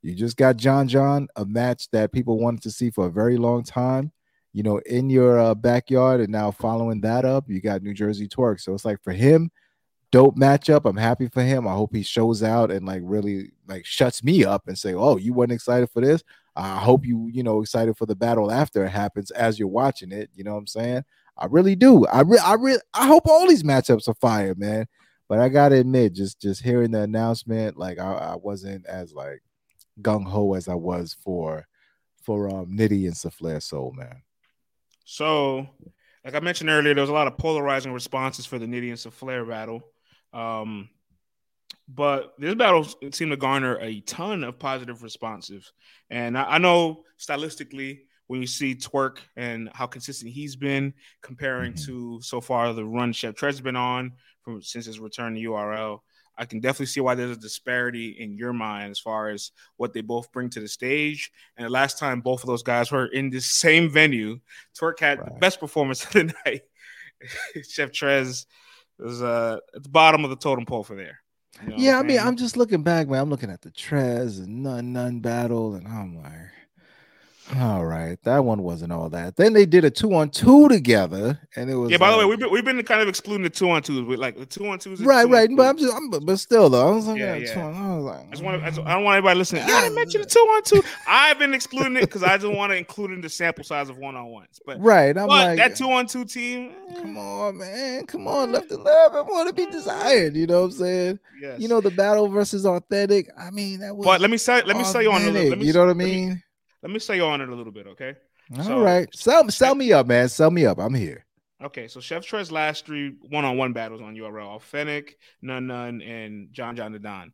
you just got John, a match that people wanted to see for a very long time, you know, in your backyard. And now following that up, you got Nu Jerzey Twork. So it's like for him, dope matchup. I'm happy for him. I hope he shows out and like really like shuts me up and say, oh, you weren't excited for this. I hope you know, excited for the battle after it happens as you're watching it. You know what I'm saying? I really do. I hope all these matchups are fire, man. But I got to admit, just hearing the announcement, like I wasn't as like gung-ho as I was for Nitty and Saflare Sole, man. So, like I mentioned earlier, there was a lot of polarizing responses for the Nitty and Saflare battle. But this battle seemed to garner a ton of positive responses. And I know stylistically, when you see Twerk and how consistent he's been comparing to so far the run Chef Trez has been on since his return to URL, I can definitely see why there's a disparity in your mind as far as what they both bring to the stage. And the last time both of those guys were in this same venue, Twork had the best performance of the night. Chef Trez was at the bottom of the totem pole for there. You know I mean, I'm just looking back, man. I'm looking at the Trez and None battle, and I'm like, all right, that one wasn't all that. Then they did a 2-on-2 together, and it was by the way, we've been kind of excluding the 2-on-2s, with like the 2-on-2s, right. But I'm still though, I was like, I don't want anybody listening. I didn't mention the 2-on-2. I've been excluding it because I just want to include in the sample size of 1-on-1s. But I'm like that 2-on-2 team. Come on, left to left. I want to be desired. You know what I'm saying? Yes. You know the battle versus authentic. I mean, that was. But let me sell you on a little. You know what I mean? Let me sell you on it a little bit, okay? All right. Sell me up, man. Sell me up. I'm here. Okay, so Chef Trez's last 3 1-on-1 battles on URL, Authentic, None, and John the Don.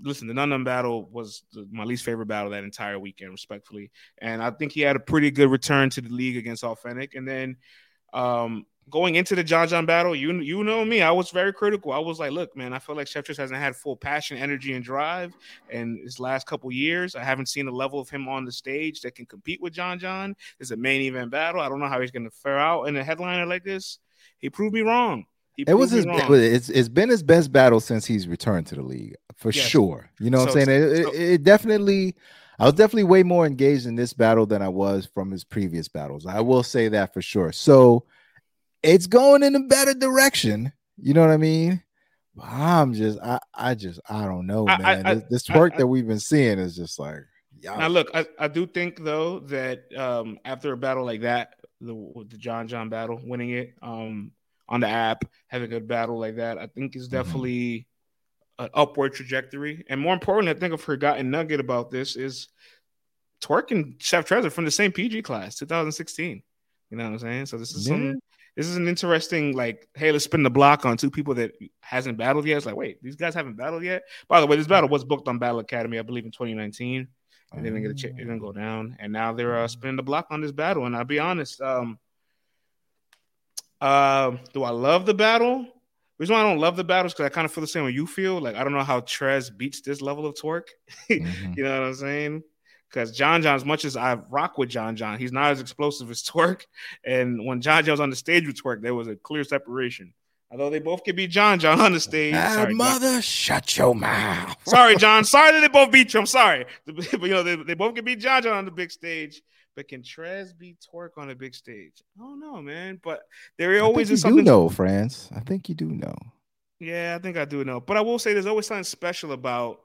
Listen, the None battle was my least favorite battle that entire weekend, respectfully. And I think he had a pretty good return to the league against Authentic. And then going into the John battle, you know me, I was very critical. I was like, look, man, I feel like Chef Trez hasn't had full passion, energy, and drive in his last couple years. I haven't seen a level of him on the stage that can compete with John. It's a main event battle. I don't know how he's going to fare out in a headliner like this. He proved me wrong. It's been his best battle since he's returned to the league, for sure. You know what I'm saying? I was definitely way more engaged in this battle than I was from his previous battles. I will say that for sure. So, it's going in a better direction. You know what I mean? I don't know, man. This Twork that we've been seeing is just like, yeah. Now look, I do think though that after a battle like that, the John battle, winning it on the app, having a battle like that, I think is definitely an upward trajectory. And more importantly, I think I've forgotten nugget about this is Twork and Chef Trez from the same PG class, 2016. You know what I'm saying? So this is This is an interesting, like, hey, let's spin the block on 2 people that hasn't battled yet. It's like, wait, these guys haven't battled yet? By the way, this battle was booked on Battle Academy, I believe, in 2019. And they didn't get a check. It didn't go down. And now they're spinning the block on this battle. And I'll be honest, do I love the battle? The reason why I don't love the battle is because I kind of feel the same way you feel. Like, I don't know how Trez beats this level of Twork. You know what I'm saying? Because John, as much as I rock with John, he's not as explosive as Twork. And when John was on the stage with Twork, there was a clear separation. Although they both could beat John on the stage. Sorry, mother, John. Shut your mouth. Sorry, John. Sorry that they both beat you. I'm sorry. But, you know, they both could beat John on the big stage. But can Trez beat Twork on a big stage? I don't know, man. But there always is something. I think you do know, friends. I think you do know. Yeah, I think I do know. But I will say there's always something special about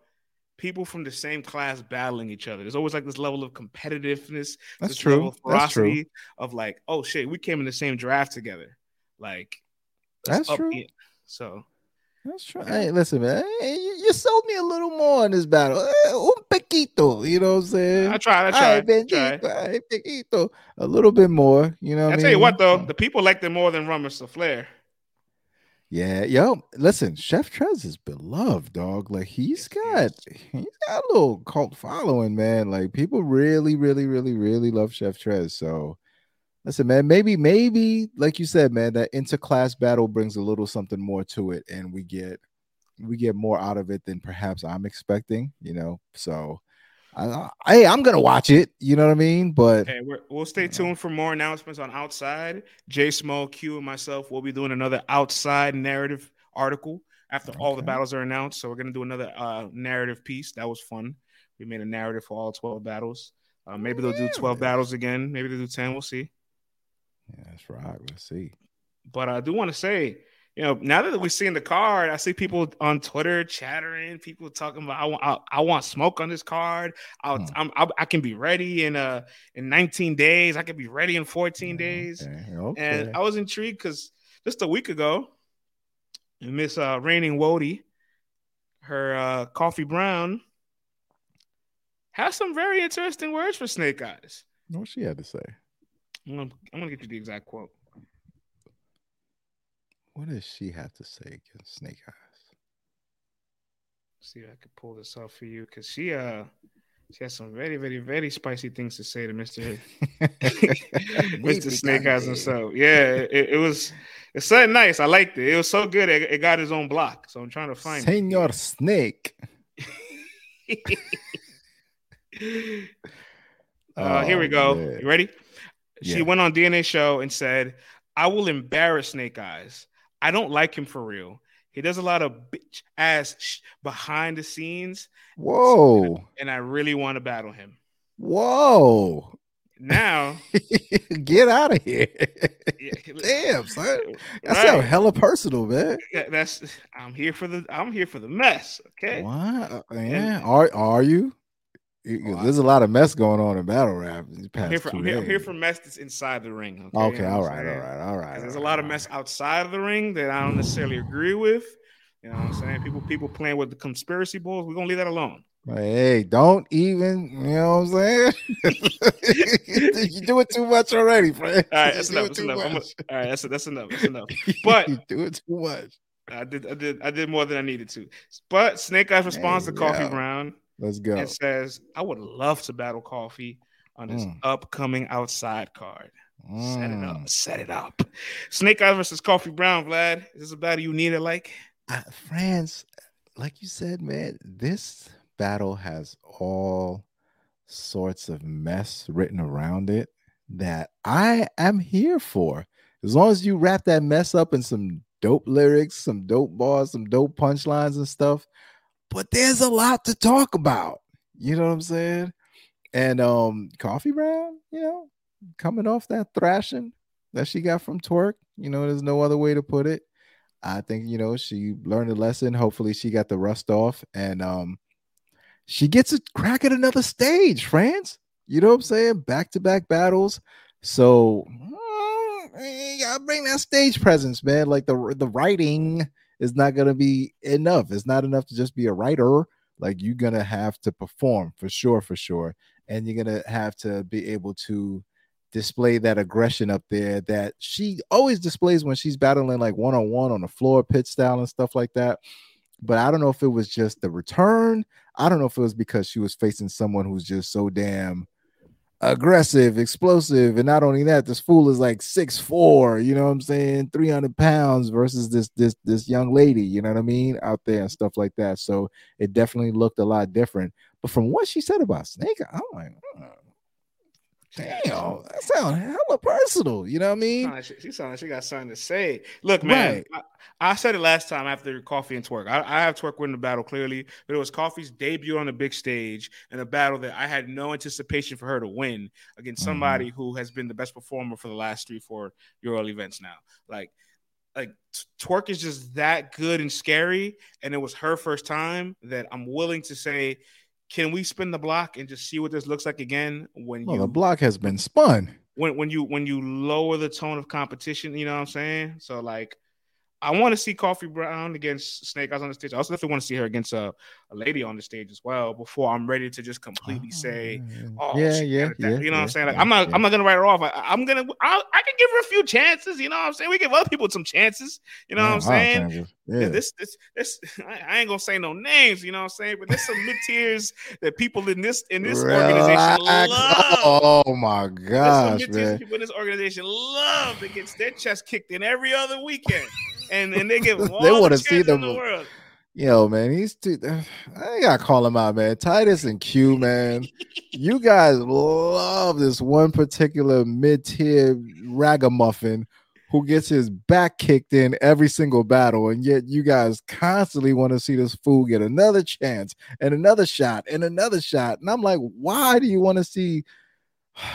people from the same class battling each other. There's always like this level of competitiveness. That's true. Level of ferocity. That's true. Of like, oh shit, we came in the same draft together. Like, that's true. Here. So that's true. Hey, listen, man, you sold me a little more in this battle. Un poquito, you know what I'm saying? I tried. Poquito, a little bit more. You know. Tell you what though, the people liked it more than Rum or Saflare. Yeah, yo, listen, Chef Trez is beloved, dog. Like he's got a little cult following, man. Like people really, really, really, really love Chef Trez. So listen, man, maybe like you said, man, that interclass battle brings a little something more to it, and we get more out of it than perhaps I'm expecting, you know. So I'm gonna watch it, you know what I mean? But hey, we'll stay tuned for more announcements on Outside. J Small, Q, and myself will be doing another Outside narrative article after all the battles are announced. So we're gonna do another narrative piece. That was fun. We made a narrative for all 12 battles. Maybe they'll do 12 battles again. Maybe they'll do 10. We'll see. Yeah, that's right. We'll see. But I do want to say, you know, now that we're seeing the card, I see people on Twitter chattering, people talking about, I want smoke on this card. I can be ready in 19 days. I can be ready in 14 days. Okay. And I was intrigued because just a week ago, Miss Reigning Wody, her Coffee Brown, has some very interesting words for Snake Eyez. What she had to say? I'm gonna get you the exact quote. What does she have to say against Snake Eyez? Let's see if I can pull this off for you, because she She has some very, very, very spicy things to say to Mr. Mr. Snake Eyez himself. Yeah, it's so nice. I liked it. It was so good. It got his own block. So I'm trying to find Senor it. Snake. Here we go. Man. You ready? She went on DNA show and said, "I will embarrass Snake Eyez. I don't like him for real. He does a lot of bitch ass behind the scenes. Whoa. And I really want to battle him." Whoa. Now. Get out of here. Damn, son. That sounds hella personal, man. Yeah, I'm here for the mess. Okay. Wow. Yeah. Are you? There's a lot of mess going on in battle rap. I'm here for mess that's inside the ring. Okay, you know all right. There's a lot of mess outside of the ring that I don't necessarily agree with. You know what I'm saying? People playing with the conspiracy balls. We're gonna leave that alone. Hey, don't even. You know what I'm saying? You're doing too much already, friend. All right, that's enough. But you do it too much. I did more than I needed to. But Snake Eyez responds to Coffee Brown. Let's go. It says, "I would love to battle Coffee on his upcoming Outside card. Set it up. Snake Eyez versus Coffee Brown, Vlad. Is this a battle you need it like? Friends, like you said, man, this battle has all sorts of mess written around it that I am here for. As long as you wrap that mess up in some dope lyrics, some dope bars, some dope punchlines and stuff. But there's a lot to talk about. You know what I'm saying? And Coffee Brown, you know, coming off that thrashing that she got from Twerk, you know, there's no other way to put it. I think, you know, she learned a lesson. Hopefully she got the rust off. And she gets a crack at another stage, friends. You know what I'm saying? Back-to-back battles. So you got to bring that stage presence, man. Like the writing is not going to be enough. It's not enough to just be a writer. Like, you're going to have to perform for sure. And you're going to have to be able to display that aggression up there that she always displays when she's battling like one-on-one on the floor, pit style and stuff like that. But I don't know if it was just the return. I don't know if it was because she was facing someone who's just so damn aggressive, explosive, and not only that, this fool is like 6'4", you know what I'm saying, 300 pounds versus this young lady, you know what I mean, out there and stuff like that. So it definitely looked a lot different. But from what she said about Snake, I'm like, damn, that sounds hella personal, you know what I mean? She sounds like she got something to say. Look, man, right. I said it last time after Coffee and Twerk. I have Twerk win the battle, clearly, but it was Coffee's debut on the big stage and a battle that I had no anticipation for her to win against somebody who has been the best performer for the last 3-4 URL events now. Like Twerk is just that good and scary, and it was her first time that I'm willing to say, can we spin the block and just see what this looks like again? The block has been spun. When you lower the tone of competition, you know what I'm saying? So, like, I want to see Coffee Brown against Snake Eyez on the stage. I also definitely want to see her against a lady on the stage as well before I'm ready to just completely say, you know what I'm saying? Like, I'm not gonna write her off. I can give her a few chances. You know what I'm saying? We give other people some chances. You know what I'm saying? Yeah. This. I ain't gonna say no names. You know what I'm saying? But there's some mid tiers that people in this organization love. Oh my gosh, man! People in this organization love that gets their chest kicked in every other weekend. And they give all they want to see them in the world. Yo, man, these two, I gotta call them out, man. Titus and Q, man. You guys love this one particular mid-tier ragamuffin who gets his back kicked in every single battle, and yet you guys constantly want to see this fool get another chance and another shot and another shot. And I'm like, why do you want to see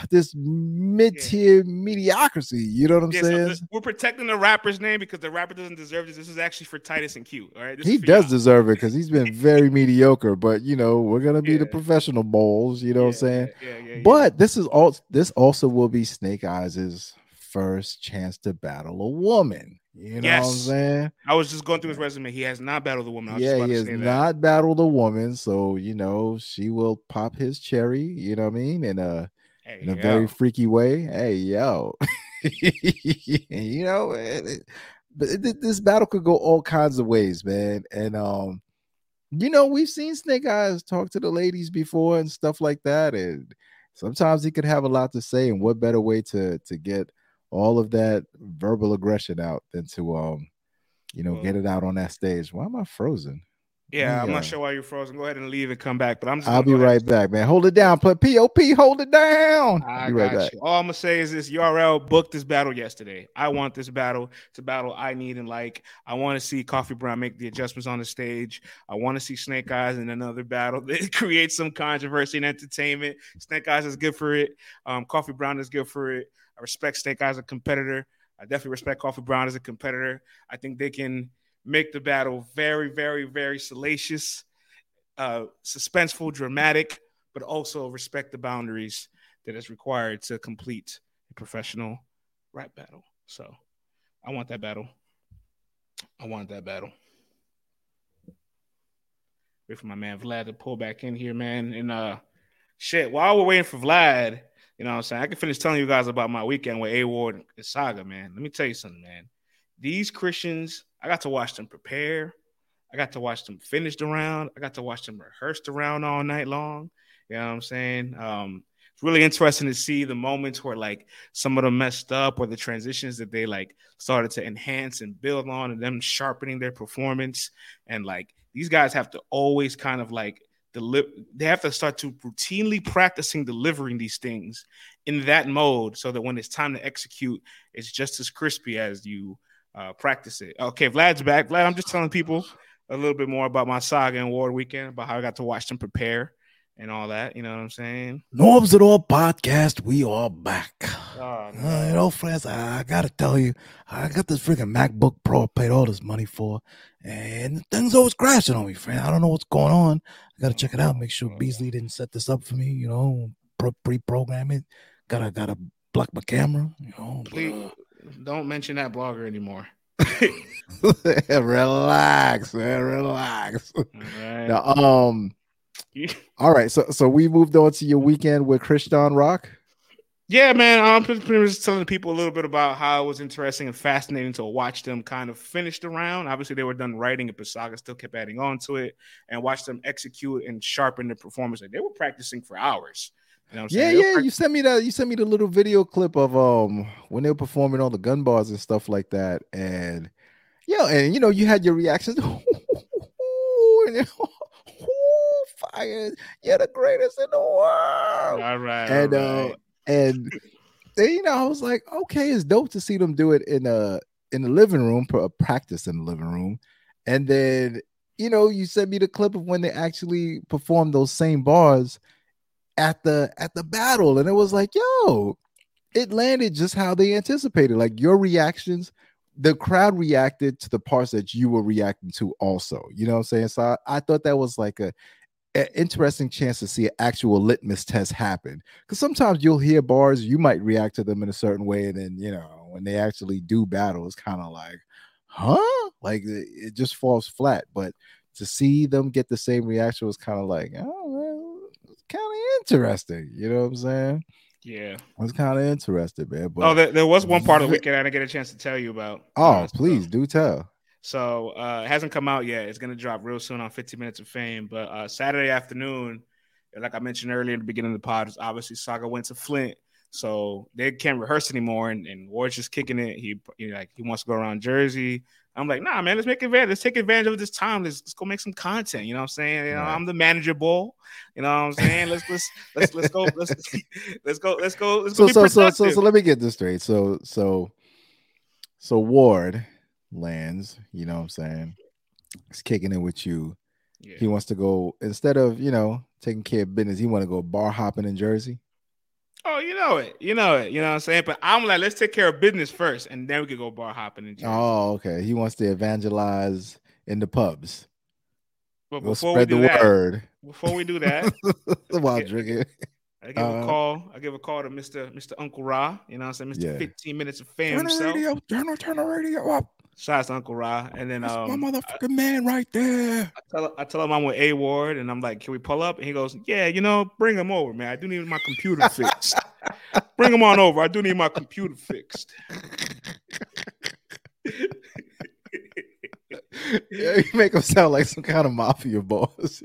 this mid-tier mediocrity, you know what I'm saying? So we're protecting the rapper's name because the rapper doesn't deserve this. This is actually for Titus and Q. All right, he does deserve it because he's been very mediocre. But you know, we're gonna be the professional bowls. You know what I'm saying? Yeah. But this is all. This also will be Snake Eyez's first chance to battle a woman. You know what I'm saying? I was just going through his resume. He has not battled a woman. He has not battled a woman. So you know, she will pop his cherry. You know what I mean? And in a very freaky way. Hey, yo. You know, but this battle could go all kinds of ways, man. And you know, we've seen Snake Eyez talk to the ladies before and stuff like that, and sometimes he could have a lot to say, and what better way to get all of that verbal aggression out than to, you know, get it out on that stage. Why am I frozen? Yeah, I'm not sure why you're frozen. Go ahead and leave and come back. But I'll be right back, man. Hold it down. Put P.O.P. Hold it down. I got you. All I'm going to say is this. URL booked this battle yesterday. I want this battle. It's a battle I need and like. I want to see Coffee Brown make the adjustments on the stage. I want to see Snake Eyez in another battle that creates some controversy and entertainment. Snake Eyez is good for it. Coffee Brown is good for it. I respect Snake Eyez as a competitor. I definitely respect Coffee Brown as a competitor. I think they can make the battle very, very, very salacious, suspenseful, dramatic, but also respect the boundaries that is required to complete a professional rap battle. So I want that battle. I want that battle. Wait for my man Vlad to pull back in here, man. And shit, while we're waiting for Vlad, you know what I'm saying? I can finish telling you guys about my weekend with A. Ward and Saga, man. Let me tell you something, man. These Christians, I got to watch them prepare. I got to watch them finish the round. I got to watch them rehearse the round all night long. You know what I'm saying? It's really interesting to see the moments where, like, some of them messed up or the transitions that they, like, started to enhance and build on and them sharpening their performance. And, like, these guys have to always kind of, like, they have to start to routinely practicing delivering these things in that mode so that when it's time to execute, it's just as crispy as you practice it. Okay, Vlad's back. Vlad, I'm just telling people a little bit more about my Saga and Ward weekend, about how I got to watch them prepare and all that. You know what I'm saying? Norbs at All Podcast, we are back. Oh, no. You know, friends, I got to tell you, I got this freaking MacBook Pro I paid all this money for, and things always crashing on me, friend. I don't know what's going on. I got to check it out. Make sure Beasley didn't set this up for me, you know, pre-program it. Gotta block my camera, you know. Please. Don't mention that blogger anymore. Relax, man. Relax. All right. Now, all right. So we moved on to your weekend with Christian Rock. Yeah, man. I'm pretty much telling people a little bit about how it was interesting and fascinating to watch them kind of finish the round. Obviously, they were done writing it, but Saga still kept adding on to it and watch them execute and sharpen their performance. Like, they were practicing for hours. You know what I'm saying? You sent me that. You sent me the little video clip of when they were performing all the gun bars and stuff like that, and yeah, and you know you had your reactions. Fire! You're the greatest in the world. All right, and all right. And then, you know, I was like, okay, it's dope to see them do it in the living room, practice in the living room, and then you know you sent me the clip of when they actually performed those same bars at the battle, and it was like, yo, it landed just how they anticipated. Like, your reactions, the crowd reacted to the parts that you were reacting to also, you know what I'm saying? So I thought that was like an interesting chance to see an actual litmus test happen, because sometimes you'll hear bars, you might react to them in a certain way, and then, you know, when they actually do battle, it's kind of like, huh, like it just falls flat. But to see them get the same reaction was kind of like, oh, kind of interesting, you know what I'm saying? Yeah, I was kind of interested, man. But there was one part of the weekend I didn't get a chance to tell you about. Oh, please do tell. So it hasn't come out yet. It's gonna drop real soon on 15 Minutes of Fame. But Saturday afternoon, like I mentioned earlier at the beginning of the pod, obviously Saga went to Flint, so they can't rehearse anymore. And Ward's just kicking it. He wants to go around Jersey. I'm like, nah, man, let's take advantage of this time. Let's go make some content. You know what I'm saying? You know, I'm the manager bull. You know what I'm saying? Let's go. So let me get this straight. So Ward lands, you know what I'm saying? He's kicking it with you. Yeah. He wants to go, instead of, you know, taking care of business, he want to go bar hopping in Jersey. Oh, you know it. You know what I'm saying? But I'm like, let's take care of business first, and then we could go bar hopping. And oh, okay. He wants to evangelize in the pubs. But before we do that, while drinking, I give a call to Mr. Uncle Ra. You know what I'm saying? Mr. 15 Minutes of Fame. Turn the radio up. Shots to Uncle Ra. And then my motherfucking man right there. I tell him I'm with A Ward, and I'm like, can we pull up? And he goes, yeah, you know, bring him over, man. I do need my computer fixed. Bring him on over. I do need my computer fixed. You make him sound like some kind of mafia boss.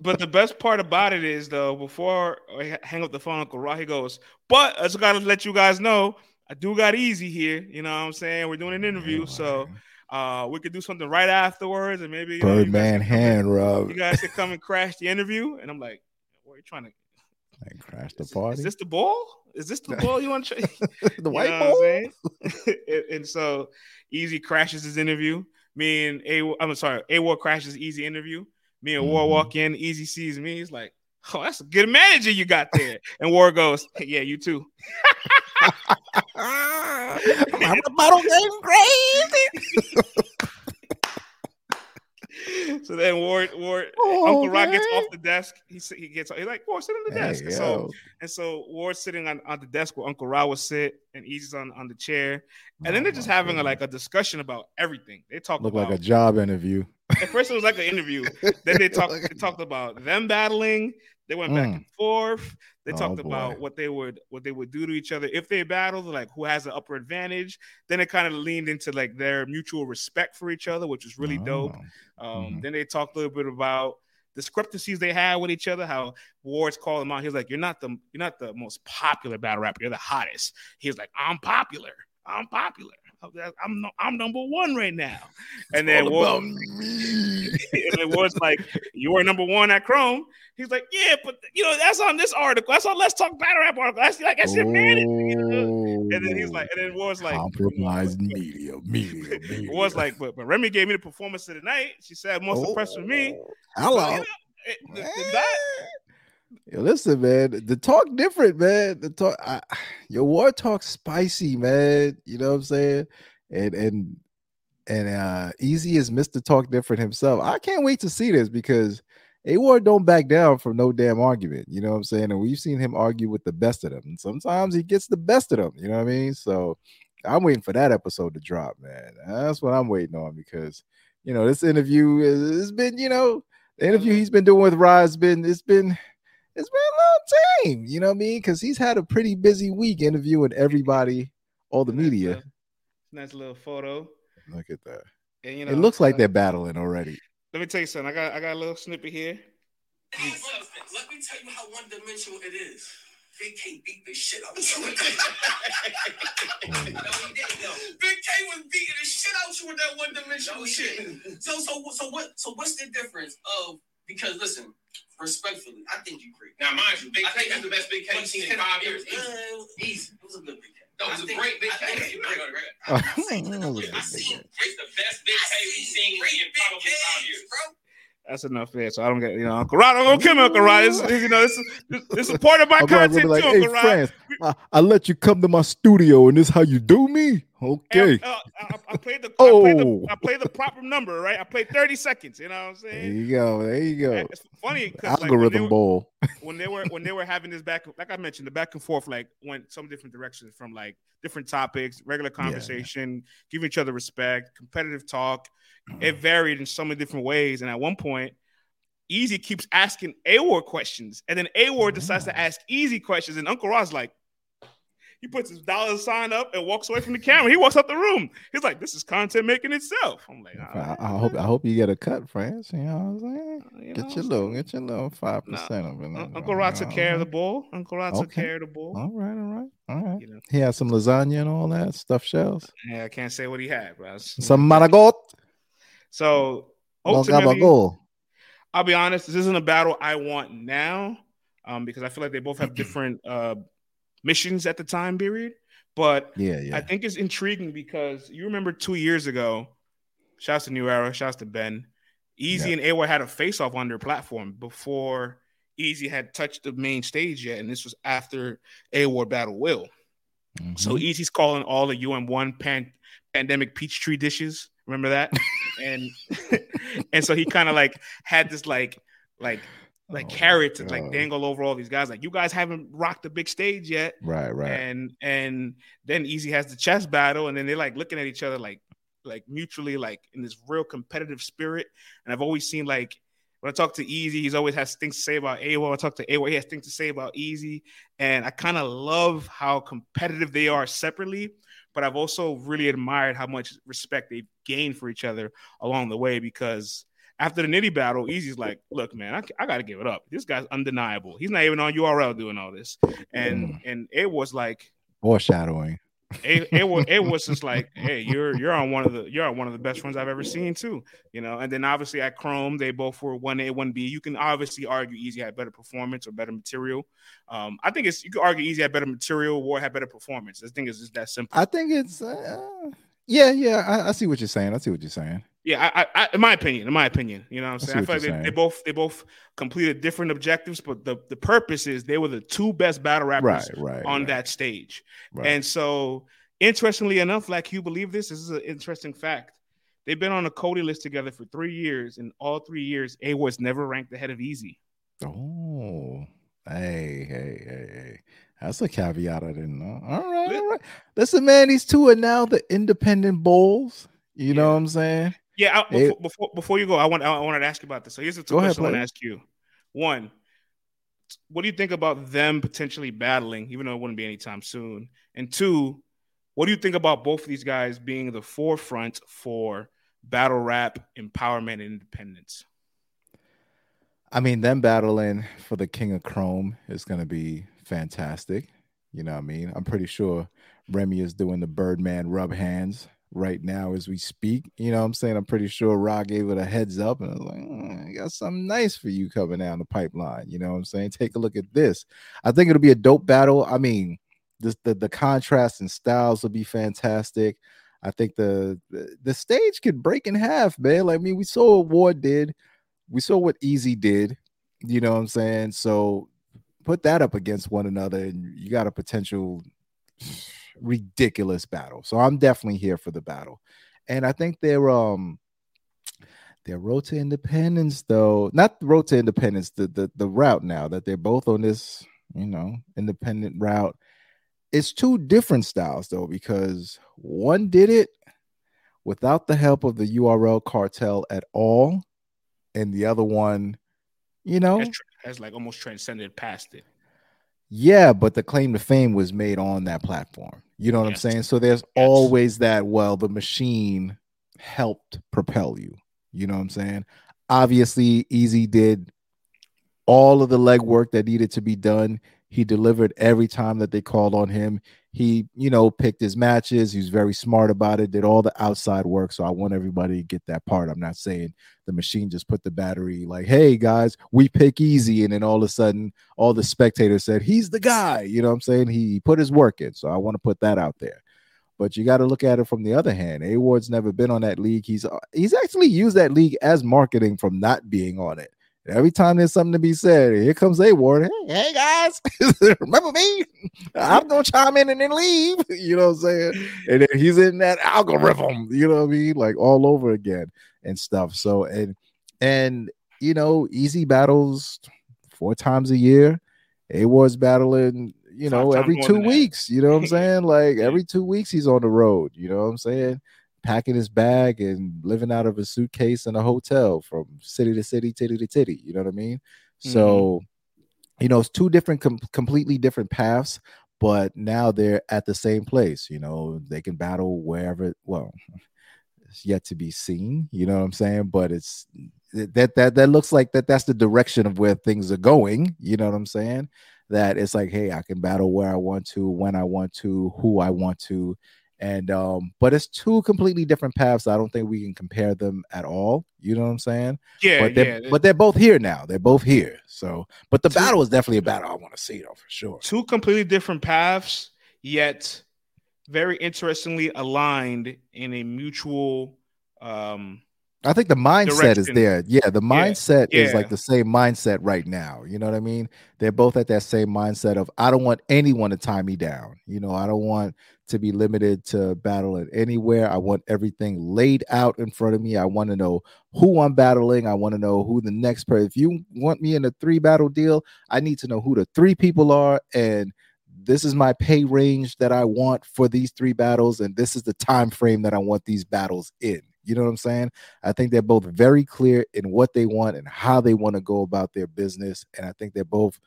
But the best part about it is, though, before I hang up the phone, Uncle Ra, he goes, but I just got to let you guys know, I do got Eazy here. You know what I'm saying? We're doing an interview, so we could do something right afterwards. And maybe Birdman hand rub. You guys could come and crash the interview. And I'm like, what are you trying to like, crash the party? Is this the ball? Is this the ball you want to the white ball? And so Eazy crashes his interview. Me and A Ward crashes Eazy interview. Me and Ward walk in. Eazy sees me. He's like, oh, that's a good manager you got there. And Ward goes, hey, yeah, you too. I'm about to go crazy. So then Uncle Rock gets off the desk. He gets he's like, Ward, sit on the desk. And so Ward's sitting on the desk where Uncle Rock will sit, and Easy's on the chair. And then they're just having a discussion about everything. They talk about like a job interview. At first it was like an interview. Then they talked about them battling. They went back and forth. They talked about what they would do to each other if they battled, like who has the upper advantage. Then it kind of leaned into like their mutual respect for each other, which was really dope. Then they talked a little bit about discrepancies they had with each other. How Ward's called him out. He was like, "You're not the most popular battle rapper. You're the hottest." He was like, "I'm popular. I'm number one right now." And then Ward's like, "You were number one at Chrome." He's like, "Yeah, but that's on this article. That's on Let's Talk Battle Rap article. That's your management." And then he's like, and then Ward's like, "Compromised media." Ward's like, "But Remy gave me the performance of the night. She said most impressed with me." Hello. Listen, man, the talk different, man. The talk, your war talk's spicy, man. You know what I'm saying? And Eazy is Mr. Talk Different himself. I can't wait to see this because A Ward don't back down from no damn argument. You know what I'm saying? And we've seen him argue with the best of them. And sometimes he gets the best of them. You know what I mean? So I'm waiting for that episode to drop, man. That's what I'm waiting on because, this interview has been, the interview he's been doing with Ra has been, it's been a long time, you know what I mean? Because he's had a pretty busy week interviewing everybody, all the media. Nice little photo. Look at that. And, it looks like they're battling already. Let me tell you something. I got a little snippet here. Let me tell you how one-dimensional it is. Big K beat the shit out of you. No, he didn't, though. Big K was beating the shit out of you with that one-dimensional shit. So what's the difference of... Because, listen... Respectfully, I think you agree. Now, mind you, Big K is the best Big K you've seen in 5 years. Eazy. It was a good Big K. No, it was a great Big K. It's the best Big K we've seen in probably 5 years. That's enough there. So I don't get, Uncle Rod. I'm going to kill me, Uncle Rod. This is part of my content, too, Uncle Rod. Hey, friends, I let you come to my studio, and this is how you do me? Okay. I played the proper number, right? I played 30 seconds. You know what I'm saying? There you go. It's funny because bowl. When they were having this back, like I mentioned, the back and forth like went some different directions from like different topics, regular conversation, giving each other respect, competitive talk. It varied in so many different ways. And at one point, Eazy keeps asking A Ward questions, and then A Ward decides to ask Eazy questions, and Uncle Ra's like. He puts his dollar sign up and walks away from the camera. He walks out the room. He's like, "This is content making itself." I'm like, I hope you get a cut, friends. You know what I'm saying? Get your little 5% of it. Uncle Ra took care of the bowl. All right. He had some lasagna and all that stuffed shells. Yeah, I can't say what he had, bro. Some maragot. So ultimately, I'll be honest. This isn't a battle I want now, because I feel like they both have different. Missions at the time period, but I think it's intriguing because you remember 2 years ago, shouts to New Era, shouts to Ben, Eazy and A Ward had a face-off on their platform before Eazy had touched the main stage yet, and this was after A Ward battle Will. So Eazy's calling all the UM1 pandemic Peachtree dishes. Remember that? and so he kind of like had this like carrots and like dangle over all these guys. Like, you guys haven't rocked the big stage yet. Right. And then Eazy has the chess battle, and then they're like looking at each other like mutually, like in this real competitive spirit. And I've always seen like When I talk to Eazy, he's always has things to say about A. Ward. I talk to A. Ward, he has things to say about Eazy. And I kind of love how competitive they are separately, but I've also really admired how much respect they've gained for each other along the way, because after the Nitty battle, Easy's like, look, man, I got to give it up. This guy's undeniable. He's not even on URL doing all this. And A. Ward's like... foreshadowing. It was just like, hey, you're on one of the best ones I've ever seen too, you know. And then obviously at Chrome, they both were 1A, 1B. You can obviously argue Eazy had better performance or better material. I think it's, you could argue Eazy had better material, Ward had better performance. I think it's just that simple. I think it's I see what you're saying. Yeah, I in my opinion, you know what I'm saying? I feel like they both completed different objectives, but the purpose is they were the two best battle rappers on that stage. Right. And so, interestingly enough, like, you believe this is an interesting fact. They've been on a Cody list together for 3 years, and all 3 years, A. Ward's never ranked ahead of Eazy. Oh, hey. That's a caveat I didn't know. All right. Listen, man, these two are now the independent bulls. You know what I'm saying? Yeah. Before you go, I wanted to ask you about this. So here's the two questions I want to ask you. One, what do you think about them potentially battling, even though it wouldn't be anytime soon? And two, what do you think about both of these guys being the forefront for battle rap empowerment and independence? I mean, them battling for the King of Chrome is going to be fantastic. You know what I mean? I'm pretty sure Remy is doing the Birdman rub hands right now as we speak. You know what I'm saying? I'm pretty sure Rock gave it a heads up and I was like, I got something nice for you coming down the pipeline. You know what I'm saying? Take a look at this. I think it'll be a dope battle. I mean, this, the contrast and styles will be fantastic. I think the stage could break in half, man. Like, I mean, we saw what Ward did. We saw what Eazy did. You know what I'm saying? So put that up against one another and you got a potential ridiculous battle. So I'm definitely here for the battle, and I think their road to independence, though, not the road to independence, the route now that they're both on this, you know, independent route, it's two different styles though, because one did it without the help of the URL cartel at all, and the other one, you know, has like almost transcended past it. Yeah, but the claim to fame was made on that platform. You know what I'm saying? So there's always that, well, the machine helped propel you. You know what I'm saying? Obviously, Eazy did all of the legwork that needed to be done. He delivered every time that they called on him. He, you know, picked his matches. He was very smart about it, did all the outside work. So I want everybody to get that part. I'm not saying the machine just put the battery like, hey, guys, we pick Eazy. And then all of a sudden, all the spectators said, he's the guy. You know what I'm saying? He put his work in. So I want to put that out there. But you got to look at it from the other hand. A. Ward's never been on that league. He's actually used that league as marketing from not being on it. Every time there's something to be said, here comes A. Ward. Hey, guys, remember me? I'm going to chime in and then leave. You know what I'm saying? And then he's in that algorithm, you know what I mean? Like all over again and stuff. So, and you know, Eazy battles 4 times a year. A. Ward's battling, you know, every 2 weeks. You know what I'm saying? Like every 2 weeks he's on the road. You know what I'm saying? Packing his bag and living out of a suitcase in a hotel from city to city, titty to titty. You know what I mean? Mm-hmm. So, you know, it's two different, completely different paths, but now they're at the same place. You know, they can battle wherever. Well, it's yet to be seen. You know what I'm saying? But it's that looks like that's the direction of where things are going. You know what I'm saying? That it's like, hey, I can battle where I want to, when I want to, who I want to. And but it's two completely different paths. I don't think we can compare them at all. You know what I'm saying? Yeah, but they're both here now. They're both here. So, but the battle is definitely a battle I want to see, though, for sure. Two completely different paths, yet very interestingly aligned in a mutual. I think the mindset is there. Yeah, the mindset is like the same mindset right now. You know what I mean? They're both at that same mindset of, I don't want anyone to tie me down. You know, I don't want to be limited to battling anywhere. I want everything laid out in front of me. I want to know who I'm battling. I want to know who the next person. If you want me in a 3-battle deal, I need to know who the 3 people are, and this is my pay range that I want for these 3 battles, and this is the time frame that I want these battles in. You know what I'm saying? I think they're both very clear in what they want and how they want to go about their business. And I think they're both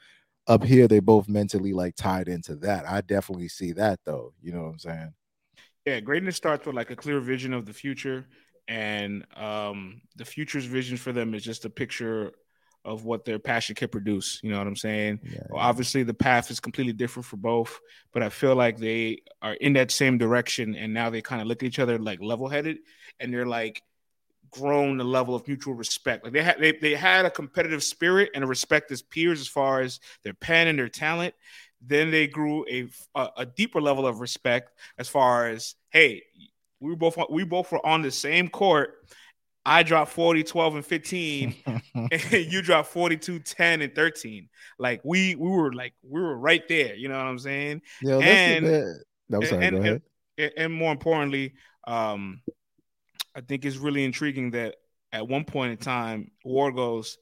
up here. They're both mentally like tied into that. I definitely see that though. You know what I'm saying? Yeah. Greatness starts with like a clear vision of the future. And the future's vision for them is just a picture of what their passion can produce. You know what I'm saying? Yeah. Well, obviously, the path is completely different for both, but I feel like they are in that same direction. And now they kind of look at each other like level-headed, and they're like grown the level of mutual respect. Like they had a competitive spirit and a respect as peers as far as their pen and their talent. Then they grew a deeper level of respect as far as, hey, we both were on the same court. I dropped 40, 12, and 15, and you dropped 42, 10, and 13. Like we were right there. You know what I'm saying? Yeah, and more importantly, I think it's really intriguing that at one point in time, Ward goes,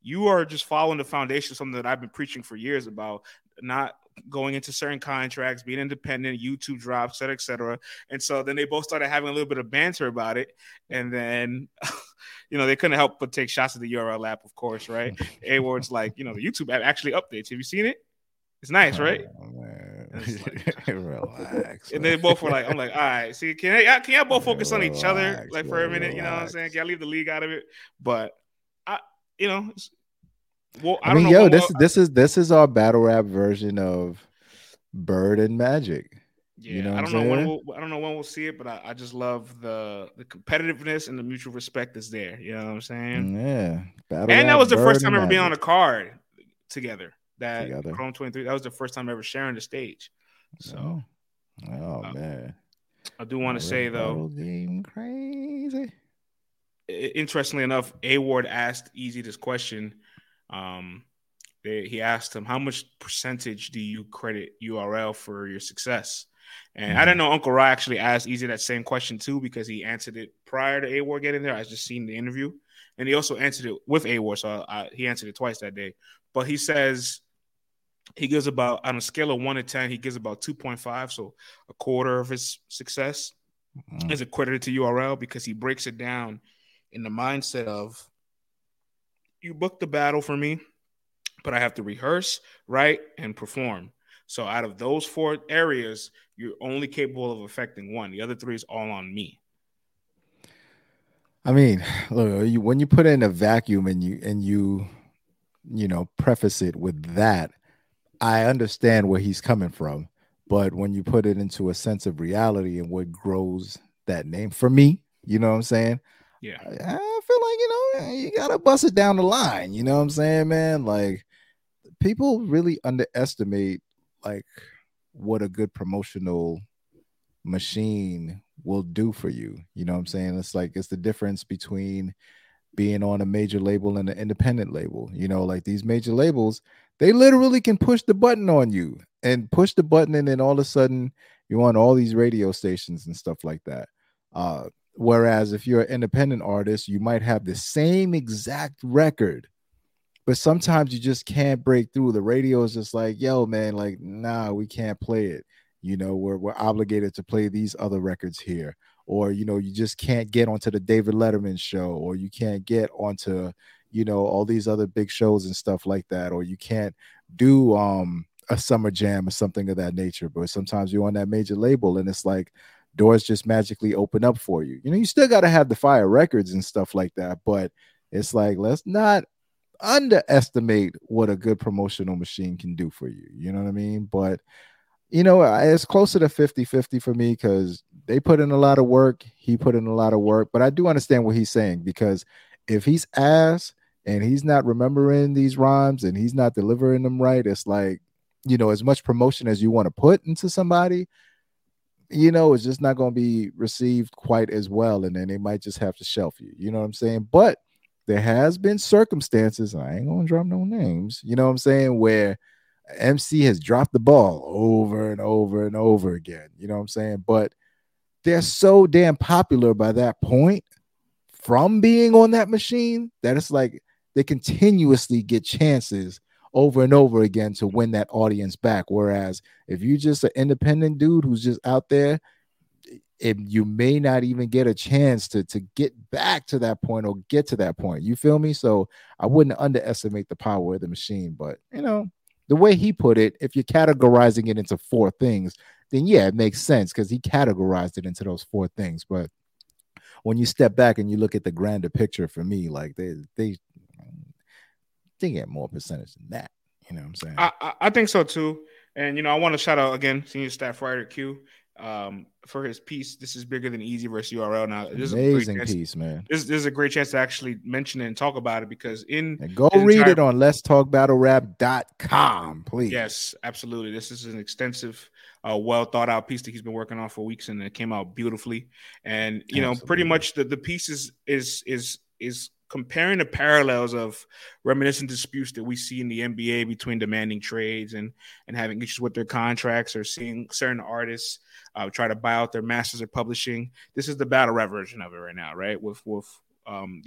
"You are just following the foundation, something that I've been preaching for years about not." Going into certain contracts, being independent, YouTube drops, et cetera. And so then they both started having a little bit of banter about it. And then, you know, they couldn't help but take shots at the URL app, of course, right? A. Ward's like, you know, the YouTube app actually updates. Have you seen it? It's nice, right? Like, relax. And they both were like, I'm like, all right, see, can y'all both focus on each other like for a minute? You know what I'm saying? Can y'all leave the league out of it? But, Well, I mean, know. Yo, this is our battle rap version of Bird and Magic. Yeah, you know I don't know when we'll see it, but I just love the competitiveness and the mutual respect that's there. You know what I'm saying? Yeah, battle and that was the first time ever being on a card together. Chrome 23. That was the first time ever sharing the stage. So, man, I do want to say though, game crazy. Interestingly enough, A. Ward asked Eazy this question. He asked him, how much percentage do you credit URL for your success? And I didn't know Uncle Ra actually asked Eazy that same question too, because he answered it prior to A. Ward getting there. I just seen the interview, and he also answered it with A. Ward, so he answered it twice that day. But he says he gives about, on a scale of 1 to 10, he gives about 2.5, so a quarter of his success is accredited to URL, because he breaks it down in the mindset of, you booked the battle for me, but I have to rehearse, write, and perform. So out of those four areas, you're only capable of affecting one. The other three is all on me. I mean, look, when you put it in a vacuum and you preface it with that, I understand where he's coming from. But when you put it into a sense of reality and what grows that name for me, you know what I'm saying? Yeah, I feel like, you got to bust it down the line. You know what I'm saying, man? Like, people really underestimate, like, what a good promotional machine will do for you. You know what I'm saying? It's like, it's the difference between being on a major label and an independent label. You know, like, these major labels, they literally can push the button on you and push the button, and then all of a sudden you're on all these radio stations and stuff like that. Whereas if you're an independent artist, you might have the same exact record, but sometimes you just can't break through. The radio is just like, yo, man, like, nah, we can't play it. You know, we're obligated to play these other records here. Or, you know, you just can't get onto the David Letterman show, or you can't get onto, you know, all these other big shows and stuff like that. Or you can't do a summer jam or something of that nature. But sometimes you're on that major label and it's like, doors just magically open up for you. You know, you still got to have the fire records and stuff like that, but it's like, let's not underestimate what a good promotional machine can do for you. You know what I mean? But, you know, it's closer to 50-50 for me, because they put in a lot of work. He put in a lot of work, but I do understand what he's saying, because if he's ass and he's not remembering these rhymes and he's not delivering them right, it's like, you know, as much promotion as you want to put into somebody, you know, it's just not going to be received quite as well. And then they might just have to shelf you. You know what I'm saying? But there has been circumstances, and I ain't going to drop no names, you know what I'm saying, where MC has dropped the ball over and over and over again. You know what I'm saying? But they're so damn popular by that point from being on that machine that it's like they continuously get chances over and over again to win that audience back. Whereas if you're just an independent dude who's just out there, you may not even get a chance to get back to that point or get to that point. You feel me? So I wouldn't underestimate the power of the machine. But, you know, the way he put it, if you're categorizing it into four things, then, yeah, it makes sense because he categorized it into those four things. But when you step back and you look at the grander picture, for me, like they get more percentage than that. You know what I'm saying? I think so, too. And, you know, I want to shout out again, senior staff writer Q, for his piece. This is bigger than Eazy versus URL. Now, this amazing is a piece, man. This is a great chance to actually mention it and talk about it because read it on letstalkbattlerap.com, please. Yes, absolutely. This is an extensive, well thought out piece that he's been working on for weeks, and it came out beautifully. And you know, pretty much the piece is comparing the parallels of reminiscent disputes that we see in the NBA between demanding trades and having issues with their contracts, or seeing certain artists try to buy out their masters of publishing. This is the battle rap version of it right now, right? With the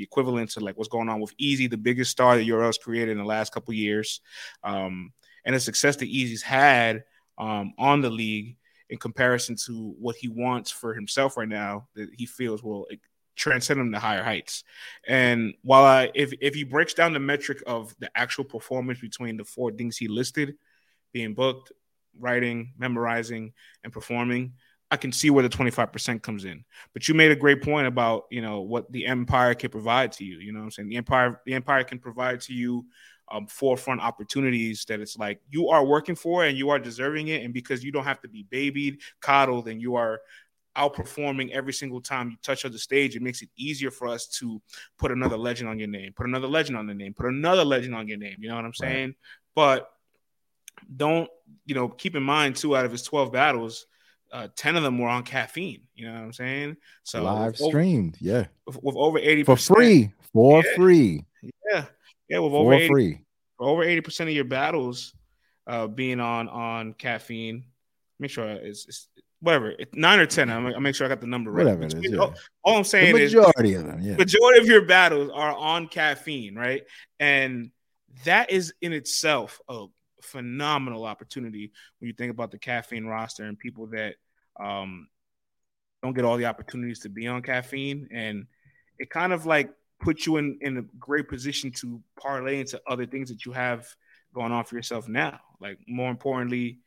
equivalent to like what's going on with Eazy, the biggest star that URL's created in the last couple of years, and the success that Eazy's had on the league in comparison to what he wants for himself right now that he feels will transcend him to higher heights. And while if he breaks down the metric of the actual performance between the four things he listed, being booked, writing, memorizing, and performing, I can see where the 25% comes in. But you made a great point about, you know, what the empire can provide to you. You know what I'm saying? The empire can provide to you forefront opportunities that it's like you are working for and you are deserving it. And because you don't have to be babied, coddled, and you are outperforming every single time you touch on the stage, it makes it easier for us to put another legend on your name, put another legend on the name, put another legend on your name. You know what I'm saying? Right. But don't, you know, keep in mind too, out of his 12 battles, 10 of them were on caffeine. You know what I'm saying? So live streamed. Yeah. With over 80% for free, free. Yeah. Yeah. With over 80% of your battles being on caffeine. Make sure it's whatever, 9 or 10. I'll make sure I got the number right. Whatever it is, all I'm saying is majority of them. Yeah. Majority of your battles are on caffeine, right? And that is in itself a phenomenal opportunity when you think about the caffeine roster and people that don't get all the opportunities to be on caffeine. And it kind of like puts you in a great position to parlay into other things that you have going on for yourself now. Like more importantly,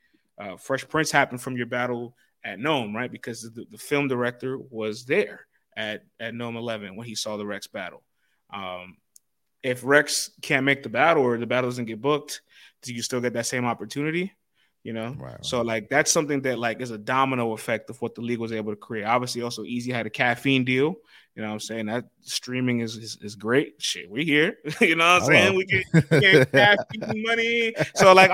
Fresh Prince happened from your battle at Gnome, right? Because the film director was there at Gnome 11 when he saw the Rex battle. If Rex can't make the battle or the battle doesn't get booked, do you still get that same opportunity? You know? Right. So, like, that's something that, like, is a domino effect of what the league was able to create. Obviously, also, Eazy had a caffeine deal. You know what I'm saying? That streaming is great. Shit, we here. You know what I'm saying? We get caffeine money. So, like,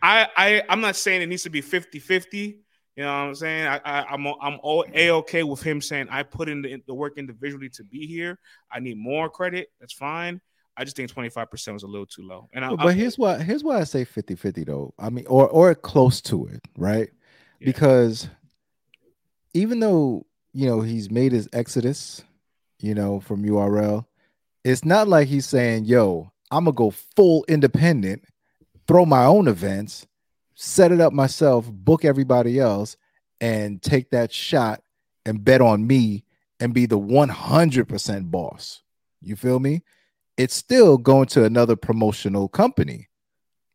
I'm not saying it needs to be 50-50. You know what I'm saying? I'm all A-okay with him saying I put in the work individually to be here. I need more credit. That's fine. I just think 25% was a little too low. And here's why I say 50-50 though. I mean, or close to it, right? Yeah. Because even though, you know, he's made his exodus, you know, from URL, it's not like he's saying, yo, I'm going to go full independent, throw my own events, set it up myself, book everybody else, and take that shot and bet on me and be the 100% boss. You feel me? It's still going to another promotional company.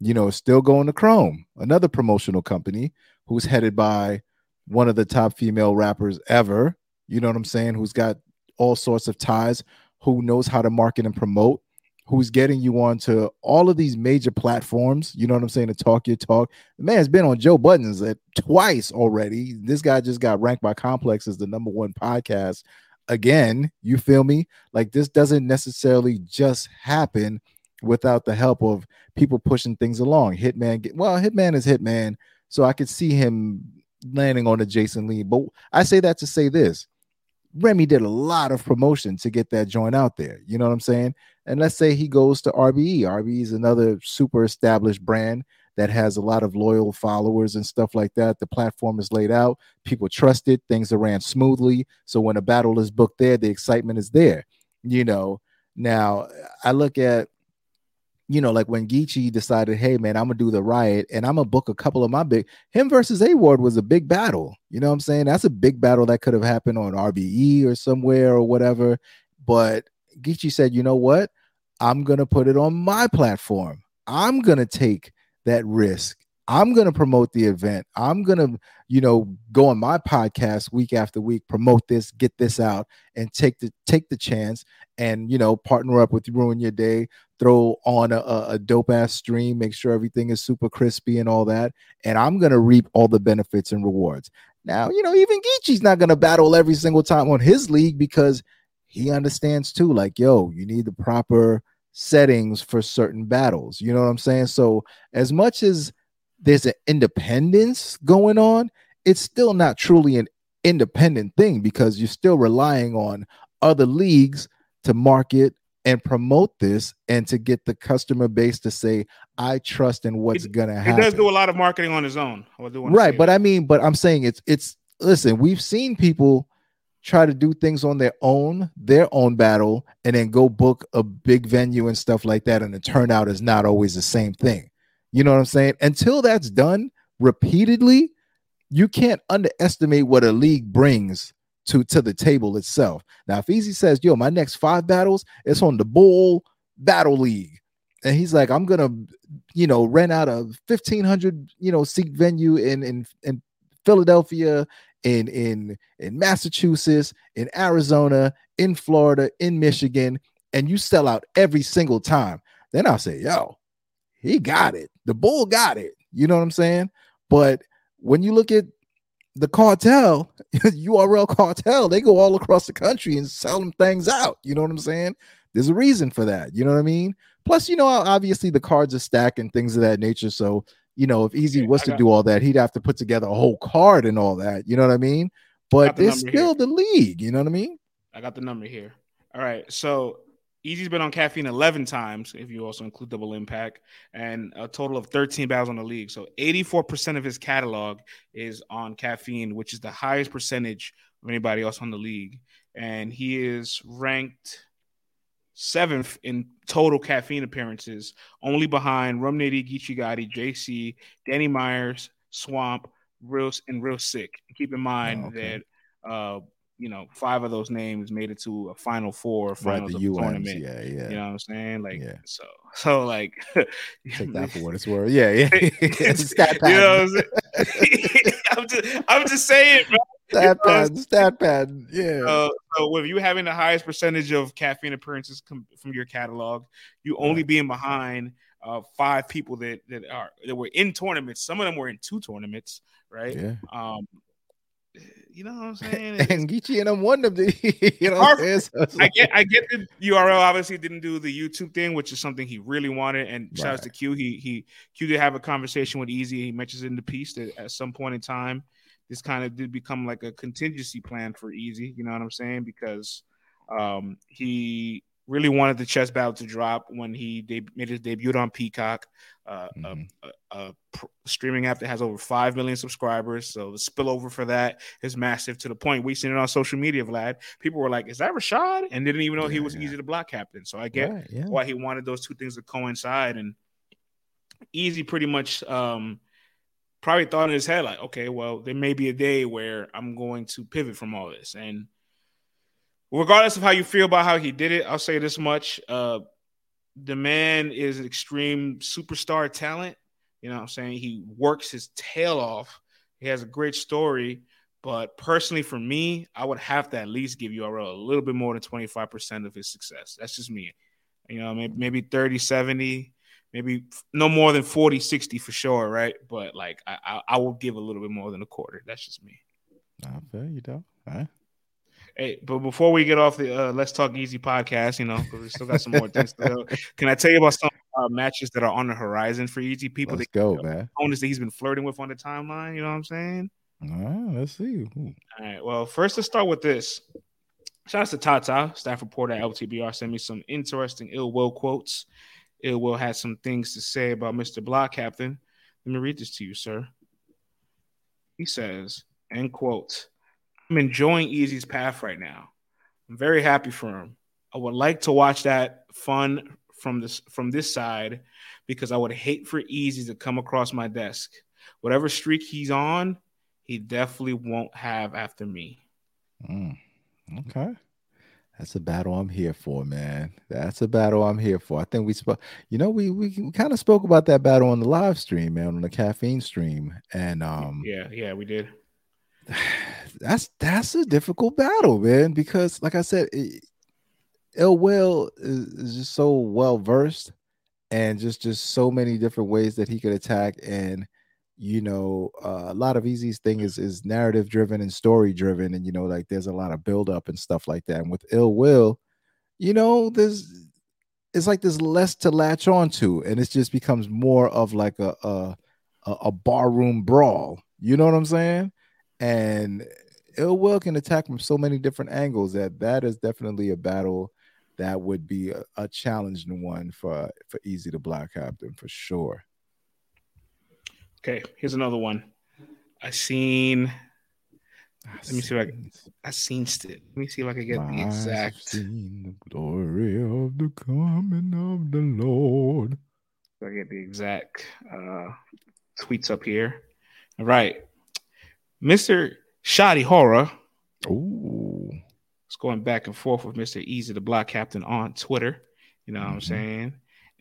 You know, it's still going to Chrome, another promotional company who's headed by one of the top female rappers ever. You know what I'm saying? Who's got all sorts of ties, who knows how to market and promote, who's getting you onto all of these major platforms, you know what I'm saying, to talk your talk. The man's been on Joe Budden's twice already. This guy just got ranked by Complex as the #1 podcast again. You feel me? Like, this doesn't necessarily just happen without the help of people pushing things along. Hitman is Hitman, so I could see him landing on a Jason Lee. But I say that to say this. Remy did a lot of promotion to get that joint out there. You know what I'm saying? And let's say he goes to RBE. RBE is another super established brand that has a lot of loyal followers and stuff like that. The platform is laid out. People trust it. Things are ran smoothly. So when a battle is booked there, the excitement is there. You know, now I look at you know, like when Geechi decided, hey, man, I'm going to do the riot and I'm going to book a couple of my big, him versus A. Ward was a big battle. You know what I'm saying? That's a big battle that could have happened on RBE or somewhere or whatever. But Geechi said, you know what? I'm going to put it on my platform. I'm going to take that risk. I'm going to promote the event. I'm going to, you know, go on my podcast week after week, promote this, get this out, and take the chance and, you know, partner up with Ruin Your Day, throw on a dope-ass stream, make sure everything is super crispy and all that, and I'm going to reap all the benefits and rewards. Now, you know, even Geechi's not going to battle every single time on his league because he understands, too, like, yo, you need the proper settings for certain battles. You know what I'm saying? So as much as there's an independence going on, it's still not truly an independent thing because you're still relying on other leagues to market and promote this and to get the customer base to say, I trust in what's going to happen. He does do a lot of marketing on his own. Right. But that. I mean, but I'm saying it's listen, we've seen people try to do things on their own battle and then go book a big venue and stuff like that. And the turnout is not always the same thing. You know what I'm saying? Until that's done repeatedly, you can't underestimate what a league brings to the table itself. Now, if Eazy says, yo, my next 5 battles, it's on the Bull Battle League. And he's like, I'm going to, you know, rent out a 1,500, you know, seat venue in Philadelphia, in Massachusetts, in Arizona, in Florida, in Michigan, and you sell out every single time. Then I'll say, yo, he got it. The Bull got it. You know what I'm saying? But when you look at the cartel, URL cartel, they go all across the country and sell them things out. You know what I'm saying? There's a reason for that. You know what I mean? Plus, you know, obviously the cards are stacked and things of that nature. So, you know, if Eazy was to do all that, he'd have to put together a whole card and all that. You know what I mean? But it's still the league. You know what I mean? I got the number here. All right. So Easy's been on Caffeine 11 times, if you also include Double Impact, and a total of 13 battles on the league. So 84% of his catalog is on Caffeine, which is the highest percentage of anybody else on the league. And he is ranked 7th in total Caffeine appearances, only behind Rum Nitty, Geechi Gotti, JC, Danny Myers, Swamp, Real Sick. Keep in mind that... you know, 5 of those names made it to a Final Four, finals of the tournament. Yeah. You know what I'm saying? Like, yeah. so like, take that for what it's worth. Yeah. It's stat pattern. You know what I'm saying? I'm just saying, bro. Stat pattern. Yeah. So with you having the highest percentage of Caffeine appearances from your catalog, you only being behind 5 people that were in tournaments. Some of them were in 2 tournaments, right? Yeah. You know what I'm saying? And Geechi and them won them. You know what I'm saying? I get the URL obviously didn't do the YouTube thing, which is something he really wanted. And shout out to Q. Q did have a conversation with Eazy. He mentions in the piece that at some point in time, this kind of did become like a contingency plan for Eazy. You know what I'm saying? Because he really wanted the chess battle to drop when he made his debut on Peacock, a streaming app that has over 5 million subscribers. So the spillover for that is massive, to the point we've seen it on social media, Vlad. People were like, is that Rashad? And didn't even know he was Eazy the block captain. So I get why he wanted those two things to coincide. And Eazy pretty much probably thought in his head, like, okay, well, there may be a day where I'm going to pivot from all this. And regardless of how you feel about how he did it, I'll say this much. The man is an extreme superstar talent. You know what I'm saying? He works his tail off. He has a great story. But personally, for me, I would have to at least give URL a little bit more than 25% of his success. That's just me. You know, maybe 30, 70, maybe no more than 40, 60 for sure, right? But, like, I will give a little bit more than a quarter. That's just me. I feel you, though. All right. Hey, but before we get off the Let's Talk Eazy podcast, you know, because we still got some more things to do. Can I tell you about some matches that are on the horizon for Eazy? People that go, man. Opponents that he's been flirting with on the timeline. You know what I'm saying? All right, let's see. Ooh. All right. Well, first let's start with this. Shout out to Tata, staff reporter at LTBR, sent me some interesting Ill Will quotes. Ill Will had some things to say about Mr. Block Captain. Let me read this to you, sir. He says, end quote, "I'm enjoying Eazy's path right now. I'm very happy for him. I would like to watch that fun from this side, because I would hate for Eazy to come across my desk. Whatever streak he's on, he definitely won't have after me. Okay. That's a battle I'm here for, man. That's a battle I'm here for. I think we spoke, we kind of spoke about that battle on the live stream, man, on the caffeine stream. And yeah, we did. That's a difficult battle, man, because like I said, Ill Will is just so well versed, and just so many different ways that he could attack. And a lot of Eazy's thing is narrative driven and story driven, and there's a lot of build up and stuff like that. And with Ill Will, there's less to latch on to, and it just becomes more of like a barroom brawl. You know what I'm saying? And Ill Will can attack from so many different angles that is definitely a battle that would be a challenging one for Eazy to block captain for sure. Okay, here's another one. Let me see if I can get the exact. I've seen the glory of the coming of the Lord. So I get the exact tweets up here. All right. Mr. Shoddy Horror. Ooh. It's going back and forth with Mr. Eazy the Block Captain on Twitter. You know what I'm saying?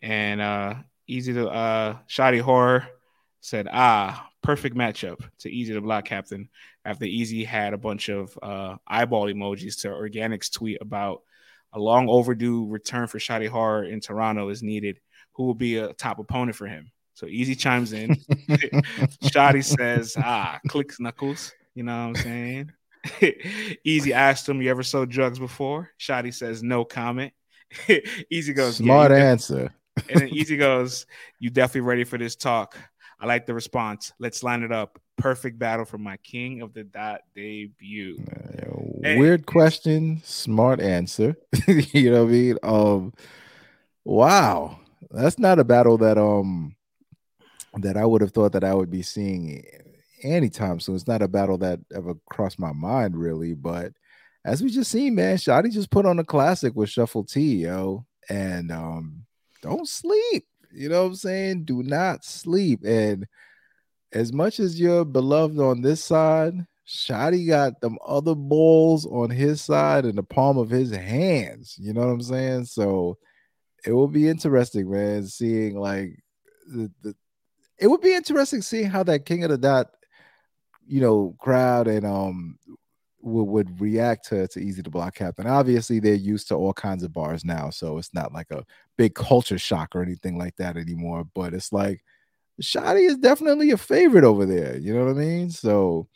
And Eazy the Shoddy Horror said, perfect matchup to Eazy the Block Captain after Eazy had a bunch of eyeball emojis to Organic's tweet about a long overdue return for Shoddy Horror in Toronto is needed. Who will be a top opponent for him? So Eazy chimes in. Shoddy says, clicks knuckles. You know what I'm saying? Eazy asked him, you ever sold drugs before? Shoddy says, no comment. Eazy goes, smart answer. And then Eazy goes, you definitely ready for this talk. I like the response. Let's line it up. Perfect battle for my King of the Dot debut. Weird question, smart answer. You know what I mean? Wow, that's not a battle that I would have thought that I would be seeing anytime soon. It's not a battle that ever crossed my mind, really. But as we just seen, man, Shoddy just put on a classic with Shuffle T, yo, and don't sleep. You know what I'm saying? Do not sleep. And as much as you're beloved on this side, Shoddy got them other balls on his side in the palm of his hands. You know what I'm saying? So it will be interesting, man, seeing it would be interesting seeing how that King of the Dot, crowd and would react to Eazy the Block Captain. Obviously, they're used to all kinds of bars now, so it's not like a big culture shock or anything like that anymore. But it's like Shoddy is definitely a favorite over there. You know what I mean? So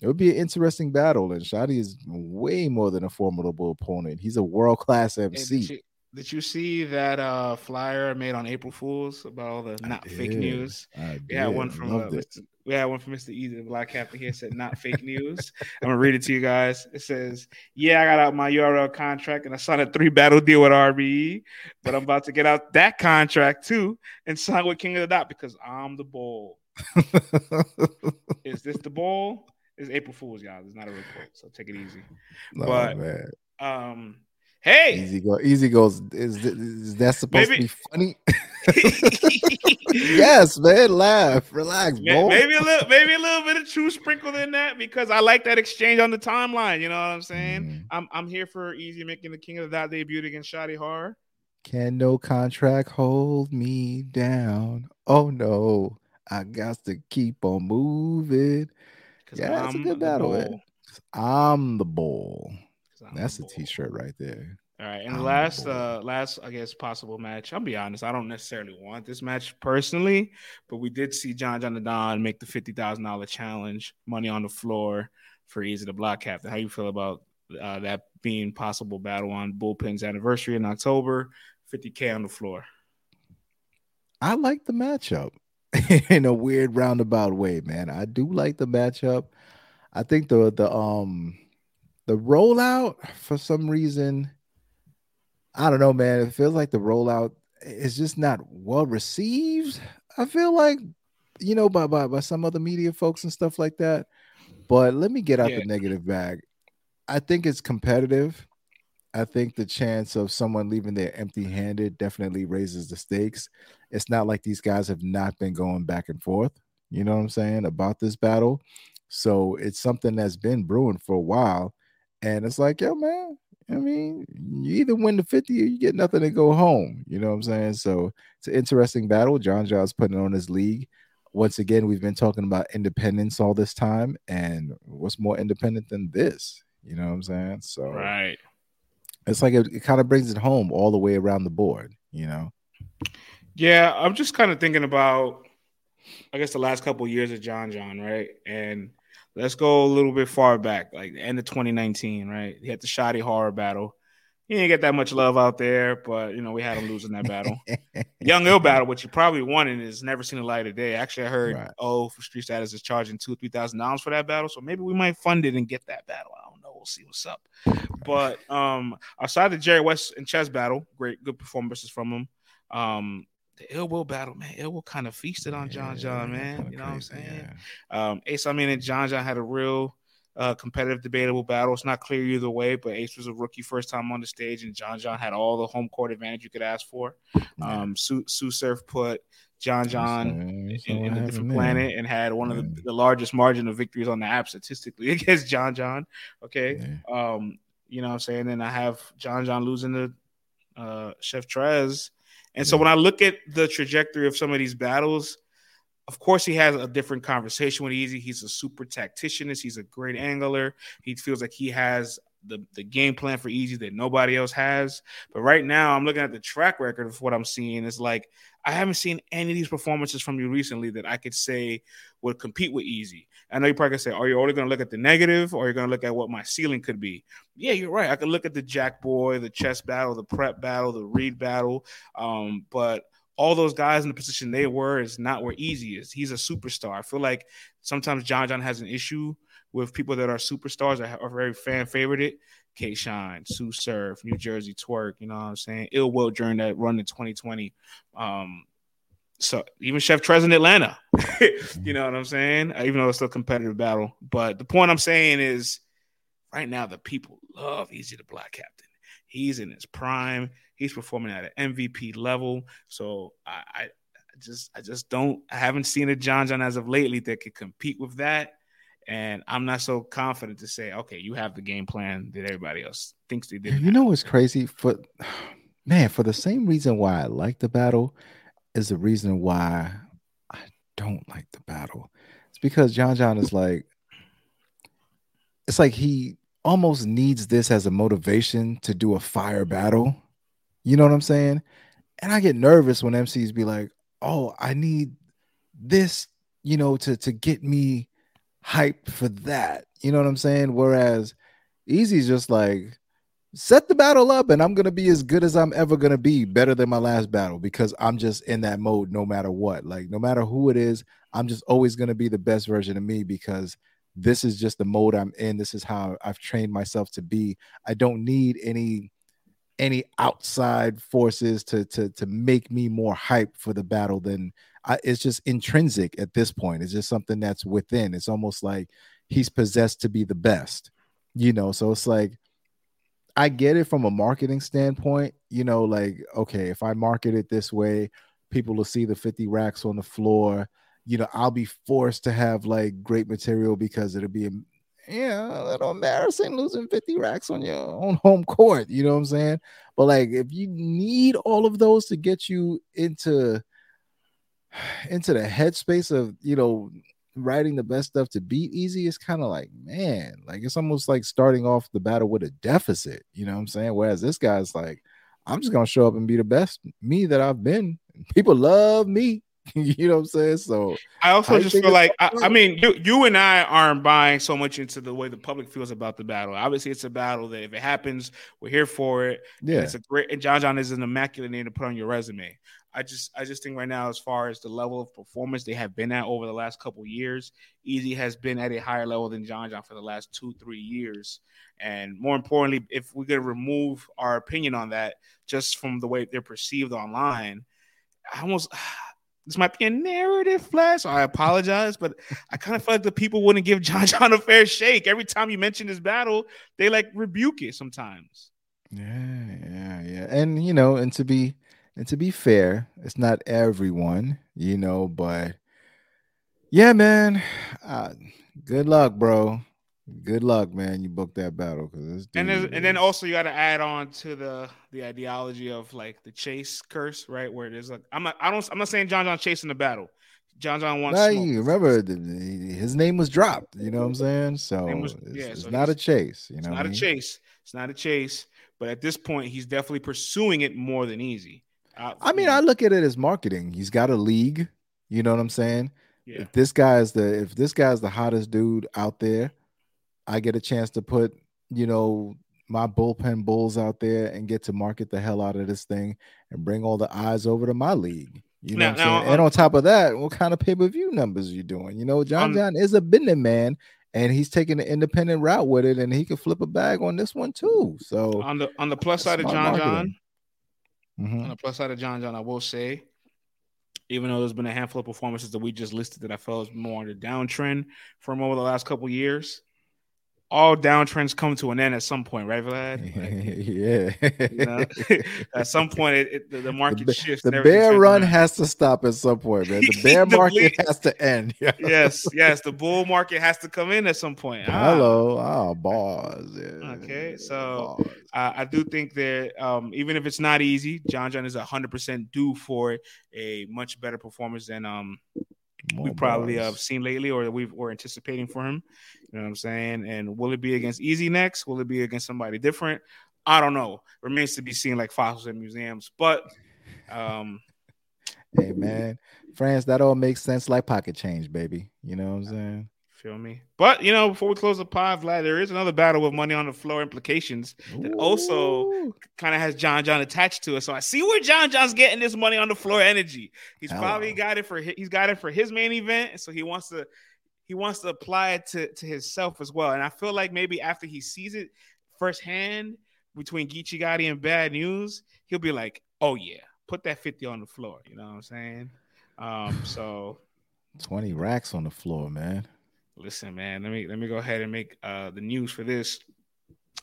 it would be an interesting battle, and Shoddy is way more than a formidable opponent. He's a world-class MC. Hey, did you see that flyer I made on April Fools about all the fake news? We had one from Mr. Eazy, the Black Captain here, said not fake news. I'm going to read it to you guys. It says, I got out my URL contract and I signed a 3-battle deal with RBE, but I'm about to get out that contract too and sign with King of the Dot because I'm the bull. Is this the bull? It's April Fool's, y'all. It's not a report, so take it easy. Hey, Eazy goes. Is that supposed to be funny? Yes, man. Laugh, relax, boy. Maybe a little bit of truth sprinkled in that because I like that exchange on the timeline. You know what I'm saying? I'm here for Eazy making the King of the Dot debut against Shoddy Horror. Can no contract hold me down? Oh no, I got to keep on moving. Yeah, that's a good battle. Man. I'm the bull. That's a t-shirt right there. All right, and last, I guess, possible match. I'll be honest, I don't necessarily want this match personally, but we did see John the Don make the $50,000 challenge, money on the floor for Eazy the Block Captain. How you feel about that being possible battle on Bullpen's anniversary in October? $50K on the floor. I like the matchup in a weird roundabout way, man. I do like the matchup. I think the rollout, for some reason, I don't know, man. It feels like the rollout is just not well received. I feel like, by some other media folks and stuff like that. But let me get out the negative bag. I think it's competitive. I think the chance of someone leaving there empty-handed definitely raises the stakes. It's not like these guys have not been going back and forth, you know what I'm saying, about this battle. So it's something that's been brewing for a while. And it's like, yo, man, I mean, you either win the 50 or you get nothing to go home. You know what I'm saying? So it's an interesting battle. John John's putting on his league. Once again, we've been talking about independence all this time. And what's more independent than this? You know what I'm saying? So right. It's like it kind of brings it home all the way around the board, you know? Yeah, I'm just kind of thinking about, I guess, the last couple of years of John John, right? And let's go a little bit far back, like the end of 2019, right? He had the Shoddy Horror battle. He didn't get that much love out there, but, you know, we had him losing that battle. Young Ill battle, which he probably won and has never seen the light of day. Actually, I heard, right. For Street Status is charging $2,000-$3,000 for that battle, so maybe we might fund it and get that battle. I don't know. We'll see what's up. But outside the Jerry West and Chess battle, great, good performances from him. The Ill Will battle, man. Ill Will kind of feasted on John John, man. You know what I'm saying? Yeah. Ace, I mean, and John John had a real competitive, debatable battle. It's not clear either way, but Ace was a rookie first time on the stage, and John John had all the home court advantage you could ask for. Surf put John John in a different planet and had one of the largest margin of victories on the app statistically against John John. Okay. Yeah. You know what I'm saying? And I have John John losing to Chef Trez. And so when I look at the trajectory of some of these battles, of course he has a different conversation with Eazy. He's a super tactician. He's a great angler. He feels like he has the game plan for Eazy that nobody else has. But right now I'm looking at the track record of what I'm seeing. It's like I haven't seen any of these performances from you recently that I could say would compete with Eazy. I know you're probably going to say, are you only going to look at the negative or you're going to look at what my ceiling could be? Yeah, you're right. I could look at the Jack Boy, the chess battle, the prep battle, the read battle. But all those guys in the position they were is not where Eazy is. He's a superstar. I feel like sometimes John John has an issue with people that are superstars that are very fan favorite. K-Shine, Sue Surf, Nu Jerzey Twork, you know what I'm saying? Ill Will during that run in 2020. So even Chef Trez in Atlanta, you know what I'm saying? Even though it's still a competitive battle. But the point I'm saying is right now the people love Eazy the Black Captain. He's in his prime. He's performing at an MVP level. So I haven't seen a John John as of lately that could compete with that. And I'm not so confident to say, okay, you have the game plan that everybody else thinks they did. You know what's crazy? For the same reason why I like the battle is the reason why I don't like the battle. It's because John John is like, it's like he almost needs this as a motivation to do a fire battle. You know what I'm saying? And I get nervous when MCs be like, oh, I need this, you know, to get me hyped for that, you know what I'm saying? Whereas Eazy's just like, set the battle up and I'm gonna be as good as I'm ever gonna be, better than my last battle, because I'm just in that mode no matter what. Like, no matter who it is, I'm just always gonna be the best version of me because this is just the mode I'm in. This is how I've trained myself to be. I don't need any outside forces to make me more hyped for the battle than it's just intrinsic at this point. It's just something that's within. It's almost like he's possessed to be the best, you know? So it's like, I get it from a marketing standpoint, you know, like, okay, if I market it this way, people will see the 50 racks on the floor, you know, I'll be forced to have like great material because it'll be a little embarrassing losing 50 racks on your own home court, you know what I'm saying? But like, if you need all of those to get you into the headspace of, you know, writing the best stuff to beat Eazy, it's kind of like, man, like it's almost like starting off the battle with a deficit, you know what I'm saying? Whereas this guy's like, I'm just gonna show up and be the best me that I've been. People love me, you know what I'm saying? So I also just feel like, I mean, you and I aren't buying so much into the way the public feels about the battle. Obviously, it's a battle that if it happens, we're here for it. Yeah, and it's a great, and John John is an immaculate name to put on your resume. I just think right now, as far as the level of performance they have been at over the last couple of years, Eazy has been at a higher level than John John for the last 2-3 years. And more importantly, if we're going to remove our opinion on that just from the way they're perceived online, this might be a narrative flash. I apologize, but I kind of feel like the people wouldn't give John John a fair shake. Every time you mention this battle, they like rebuke it sometimes. Yeah. And you know, and to be fair, it's not everyone, you know, but yeah, man. Good luck, bro. Good luck, man. You booked that battle because and then also you got to add on to the ideology of like the Chase curse, right? Where there's like I'm not saying Jon chasing the battle. Jon wants. Nah, you remember his name was dropped. You know what I'm saying? So it's not a chase. You know, it's not a chase. It's not a chase. But at this point, he's definitely pursuing it more than Eazy. I mean, I look at it as marketing. He's got a league. You know what I'm saying? Yeah. If this guy's the hottest dude out there, I get a chance to put, you know, my bullpen bulls out there and get to market the hell out of this thing and bring all the eyes over to my league. You know what I'm saying? And on top of that, what kind of pay-per-view numbers are you doing? You know, Jon is a businessman and he's taking an independent route with it and he can flip a bag on this one too. So on the plus side of Jon, mm-hmm. On the plus side of Jon, I will say, even though there's been a handful of performances that we just listed that I felt was more on the downtrend from over the last couple of years, all downtrends come to an end at some point, right, Vlad? Like, yeah. You know, at some point, the market shifts. The bear run has to stop at some point, man. The bear market has to end. Yeah. Yes. The bull market has to come in at some point. Hello. Bars. Yeah. Okay. So bars. I do think that even if it's not Eazy, Jon is 100% due for a much better performance than we probably have seen lately or we're anticipating for him. You know what I'm saying? And will it be against Eazy next? Will it be against somebody different? I don't know. Remains to be seen, like fossils in museums. But hey man, friends, that all makes sense like pocket change, baby. You know what I'm saying? Feel me? But you know, before we close the pod, Vlad, there is another battle with money on the floor implications that also kind of has Jon attached to it. So I see where Jon's getting this money on the floor energy. He's probably got it for his main event, so he wants to apply it to himself as well. And I feel like maybe after he sees it firsthand between Geechi Gotti and Bad Newz, he'll be like, "Oh yeah, put that 50 on the floor." You know what I'm saying? So 20 racks on the floor, man. Listen, man, let me go ahead and make the news for this.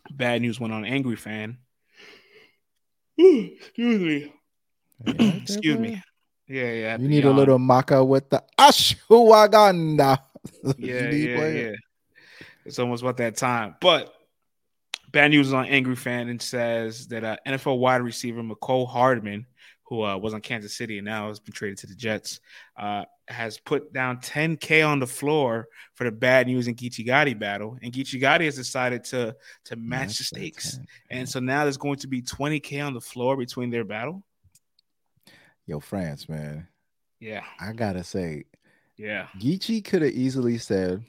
Bad Newz went on Angry Fan. Excuse me. Yeah, excuse me. Yeah. You need a little maca with the ashwagandha. Yeah. It's almost about that time. But Bad Newz is on Angry Fan and says that NFL wide receiver McCole Hardman, who was on Kansas City and now has been traded to the Jets, has put down $10,000 on the floor for the Bad Newz and Geechi Gotti battle. And Geechi Gotti has decided to match the stakes. And so now there's going to be $20,000 on the floor between their battle. Yo, France, man. Yeah. I got to say, yeah, Geechi could have easily said,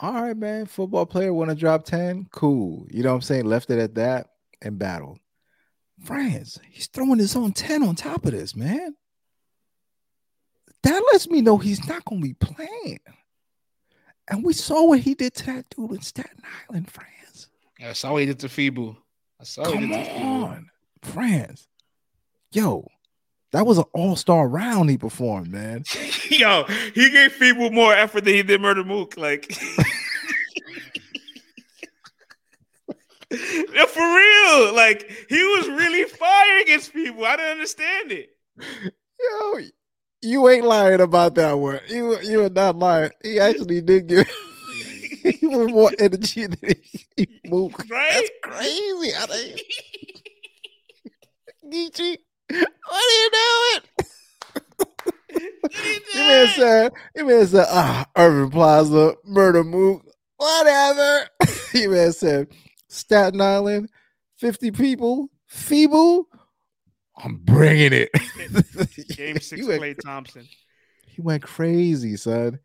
all right, man, football player want to drop 10? Cool. You know what I'm saying? Left it at that and battled. France, he's throwing his own 10 on top of this, man. That lets me know he's not going to be playing. And we saw what he did to that dude in Staten Island, France. Yeah, I saw what he did to Feeble. France. Yo, that was an all-star round he performed, man. Yo, he gave Feeble more effort than he did Murda Mook. Like... Yeah, for real, like he was really fire against people. I didn't understand it. Yo, you ain't lying about that one. You are not lying. He actually did give he was more energy than he moved. Right? That's crazy. I think Geechi, what are you doing? He said, Urban Plaza, Murda Mook, whatever. He man said. Staten Island, 50 people, Feeble. I'm bringing it. Game 6, Clay Thompson. He went crazy, son.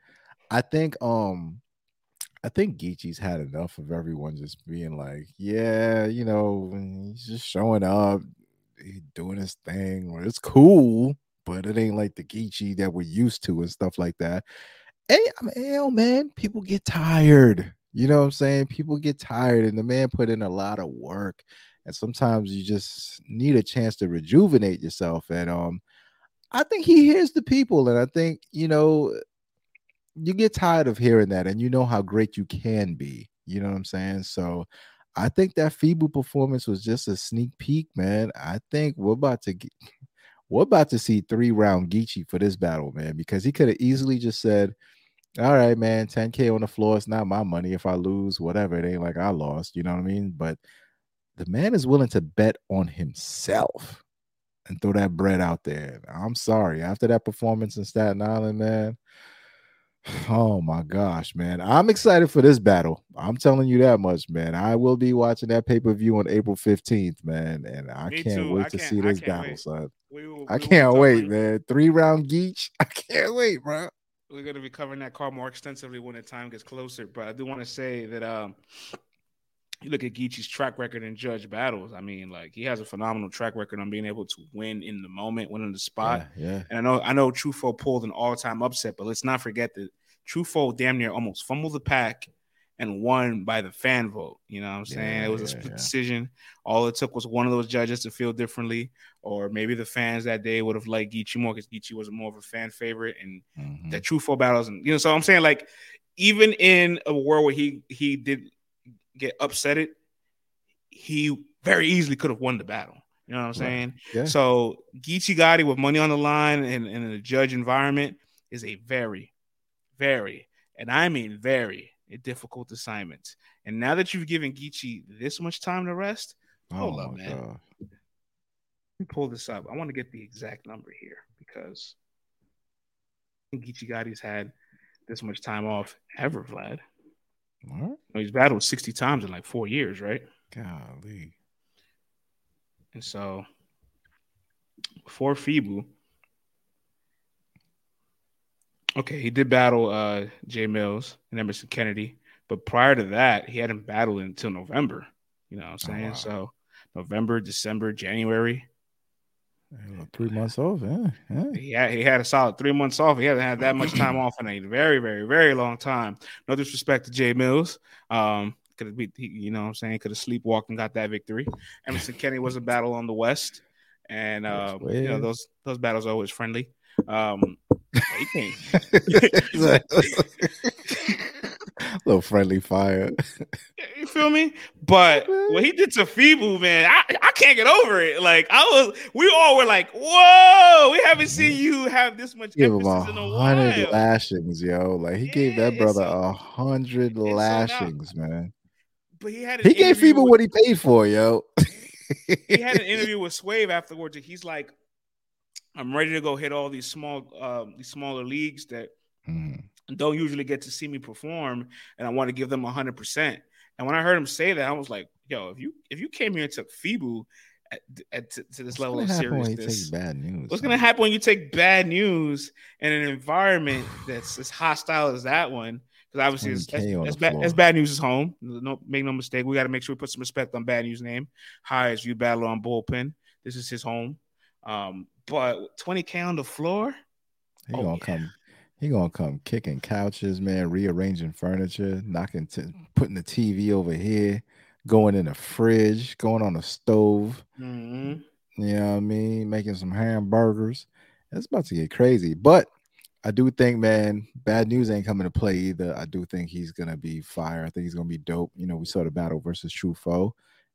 I think Geechi's had enough of everyone just being like, yeah, you know, he's just showing up, he's doing his thing. Well, it's cool, but it ain't like the Geechi that we're used to and stuff like that. And hell, man, people get tired. You know what I'm saying? People get tired, and the man put in a lot of work. And sometimes you just need a chance to rejuvenate yourself. And I think he hears the people, and I think, you know, you get tired of hearing that, and you know how great you can be. You know what I'm saying? So I think that Feeble performance was just a sneak peek, man. I think we're about to see 3-round Geechi for this battle, man, because he could have easily just said, all right, man, 10K on the floor. It's not my money. If I lose, whatever. It ain't like I lost. You know what I mean? But the man is willing to bet on himself and throw that bread out there. I'm sorry. After that performance in Staten Island, man, oh, my gosh, man. I'm excited for this battle. I'm telling you that much, man. I will be watching that pay-per-view on April 15th, man, and I can't wait to see this battle, son. I can't wait, man. 3-round Geech. I can't wait, bro. We're going to be covering that card more extensively when the time gets closer, but I do want to say that you look at Geechi's track record in judge battles. I mean, like, he has a phenomenal track record on being able to win in the moment, win in the spot. Yeah. And I know Truffaut pulled an all-time upset, but let's not forget that Truffaut damn near almost fumbled the pack and won by the fan vote. You know what I'm saying? Yeah, it was a split decision. All it took was one of those judges to feel differently, or maybe the fans that day would have liked Geechi more because Geechi was more of a fan favorite, and the Truffaut battles. And, you know, so I'm saying, like, even in a world where he did get upset, he very easily could have won the battle. You know what I'm saying? Yeah. So Geechi Gotti with money on the line and in a judge environment is a very, very, and I mean very, a difficult assignment. And now that you've given Geechi this much time to rest, hold up, man. God. Let me pull this up. I want to get the exact number here because I think Geechi Gotti's had this much time off ever, Vlad. What? He's battled 60 times in like 4 years, right? Golly. And so for Feeble, okay, he did battle Jay Mills and Emerson Kennedy, but prior to that, he hadn't battled until November. You know what I'm saying? Oh, wow. So November, December, January. 3 months off, yeah. He had a solid 3 months off. He hasn't had that much time off in a very, very, very long time. No disrespect to Jay Mills. Could have, you know what I'm saying, could have sleepwalked and got that victory. Emerson Kennedy was a battle on the West, and you know, those battles are always friendly. Little friendly fire, you feel me? But what he did to Feeble, man, I can't get over it. Like, we all were like, whoa, we haven't seen you have this much emphasis in a while. 100 lashings, yo. Like, he gave that brother 100 lashings, man. But he gave Feeble what he paid for, yo. He had an interview with Swave afterwards, and he's like, I'm ready to go hit all these smaller leagues that don't usually get to see me perform, and I want to give them 100%. And when I heard him say that, I was like, yo, if you came here and took Feeble to this level of seriousness, what's going to happen when you take Bad Newz in an environment that's as hostile as that one? Because obviously it's Bad Newz's home. No, make no mistake. We got to make sure we put some respect on Bad Newz's name. High as you battle on Bullpen. This is his home. But 20K on the floor, he gonna come kicking couches, man, rearranging furniture, putting the TV over here, going in the fridge, going on the stove. You know what I mean? Making some hamburgers. It's about to get crazy. But I do think, man, Bad Newz ain't coming to play either. I do think he's gonna be fire. I think he's gonna be dope. You know, we saw the battle versus Truffaut,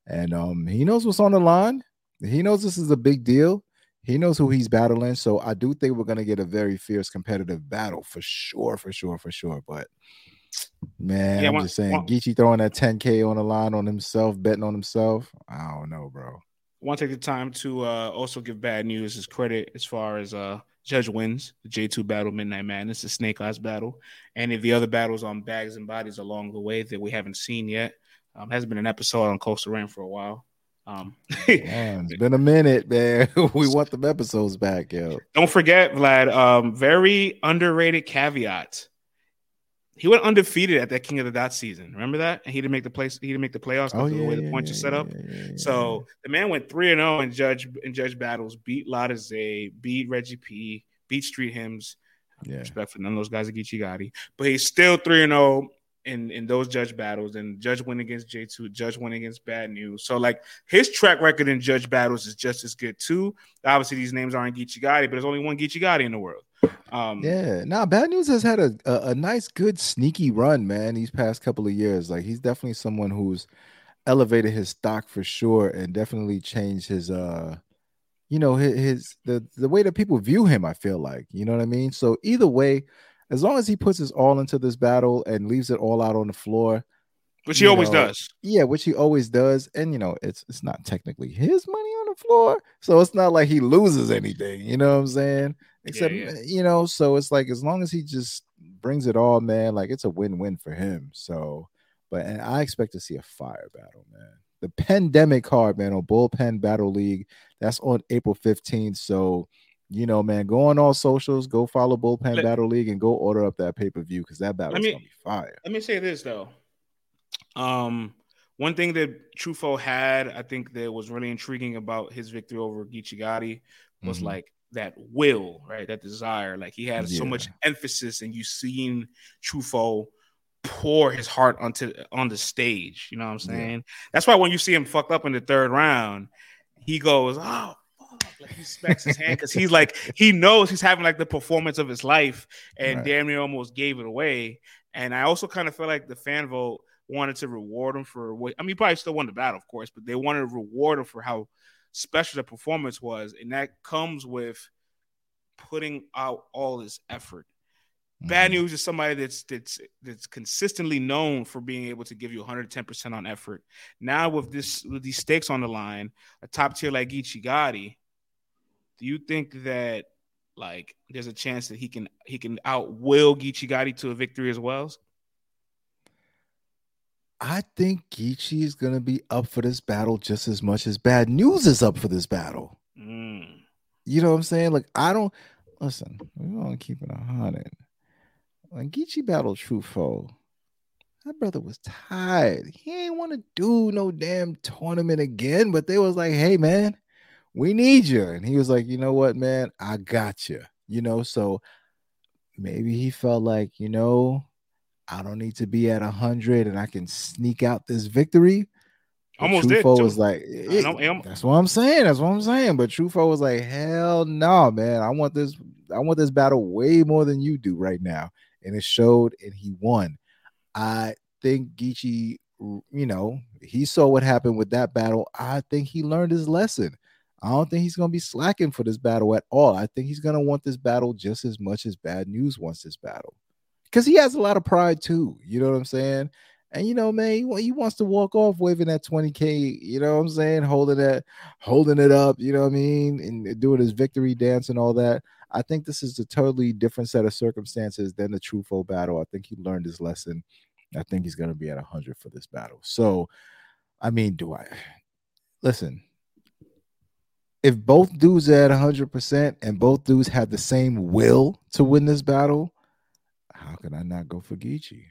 and he knows what's on the line. He knows this is a big deal. He knows who he's battling, so I do think we're going to get a very fierce competitive battle for sure. But, man, I'm just saying, Geechi throwing that 10K on the line on himself, betting on himself. I don't know, bro. I want to take the time to also give Bad Newz his credit as far as Judge wins, the J2 battle, Midnight Madness, the Snake Eyez battle, and if the other battles on Bags and Bodies along the way that we haven't seen yet. Hasn't been an episode on Coastal Rain for a while. Man, it's been a minute, man. We want them episodes back, yo. Don't forget, Vlad. Very underrated caveat. He went undefeated at that King of the Dot season. Remember that? And he didn't make the playoffs because of the way the points are set up. Yeah. So the man went 3-0 in judge battles. Beat Lotta Zay, beat Reggie P, beat Street Hymns. Yeah. Respect for none of those guys at Geechi Gotti, but he's still 3-0. In those judge battles, and Judge went against J2, Judge went against Bad Newz. So, like, his track record in judge battles is just as good, too. Obviously, these names aren't Geechi Gotti, but there's only one Geechi Gotti in the world. Bad Newz has had a nice, good, sneaky run, man, these past couple of years. Like, he's definitely someone who's elevated his stock for sure, and definitely changed his the way that people view him, I feel like, you know what I mean? So either way, as long as he puts his all into this battle and leaves it all out on the floor, which he always does. Yeah, which he always does. And, you know, it's not technically his money on the floor, so it's not like he loses anything. You know what I'm saying? Except, you know, so it's like as long as he just brings it all, man, like it's a win-win for him. So, and I expect to see a fire battle, man. The pandemic card, man, on Bullpen Battle League, that's on April 15th. So, you know, man, go on all socials, go follow Bullpen Battle League, and go order up that pay-per-view because that battle's going to be fire. Let me say this, though. One thing that Truffaut had, I think, that was really intriguing about his victory over Geechi Gotti was like that will, right? That desire. Like he had so much emphasis, and you seen Truffaut pour his heart on the stage. You know what I'm saying? That's why when you see him fuck up in the third round, he goes, "Oh." Like he smacks his hand because he's like, he knows he's having like the performance of his life, and damn near almost gave it away. And I also kind of feel like the fan vote wanted to reward him for what, I mean, he probably still won the battle, of course, but they wanted to reward him for how special the performance was. And that comes with putting out all this effort. Bad Newz is somebody that's consistently known for being able to give you 110% on effort. Now with these stakes on the line, a top tier like Geechi Gotti, do you think that like there's a chance that he can outwill Geechi Gotti to a victory as well? I think Geechi is gonna be up for this battle just as much as Bad Newz is up for this battle. You know what I'm saying? Like we're gonna keep it 100. When Geechi battled Truffaut, that brother was tired. He ain't want to do no damn tournament again, but they was like, hey, man, we need you. And he was like, you know what, man, I got you. You know, so maybe he felt like, you know, I don't need to be at 100 and I can sneak out this victory. Almost did. Truffaut was like, that's what I'm saying. That's what I'm saying. But Truffaut was like, hell no, man. I want this battle way more than you do right now. And it showed, and he won. I think Geechi, you know, he saw what happened with that battle. I think he learned his lesson. I don't think he's going to be slacking for this battle at all. I think he's going to want this battle just as much as Bad Newz wants this battle. Because he has a lot of pride, too. You know what I'm saying? And, you know, man, he wants to walk off waving that 20K, you know what I'm saying? Holding it up, you know what I mean? And doing his victory dance and all that. I think this is a totally different set of circumstances than the Truffaut battle. I think he learned his lesson. I think he's going to be at 100 for this battle. So, I mean, listen, if both dudes are at 100% and both dudes have the same will to win this battle, how can I not go for Geechi?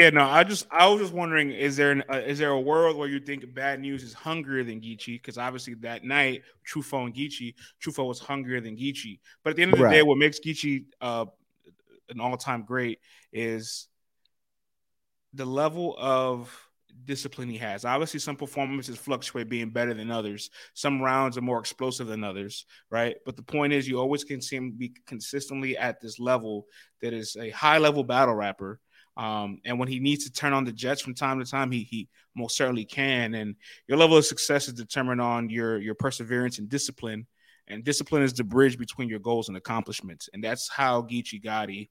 Yeah, no, I was just wondering, is there a world where you think Bad Newz is hungrier than Geechi? Because obviously that night, Truffaut was hungrier than Geechi. But at the end of the day, what makes Geechi an all-time great is the level of discipline he has. Obviously, some performances fluctuate, being better than others. Some rounds are more explosive than others, right? But the point is, you always can see him be consistently at this level that is a high-level battle rapper. And when he needs to turn on the jets from time to time, he most certainly can. And your level of success is determined on your perseverance and discipline. And discipline is the bridge between your goals and accomplishments. And that's how Geechi Gotti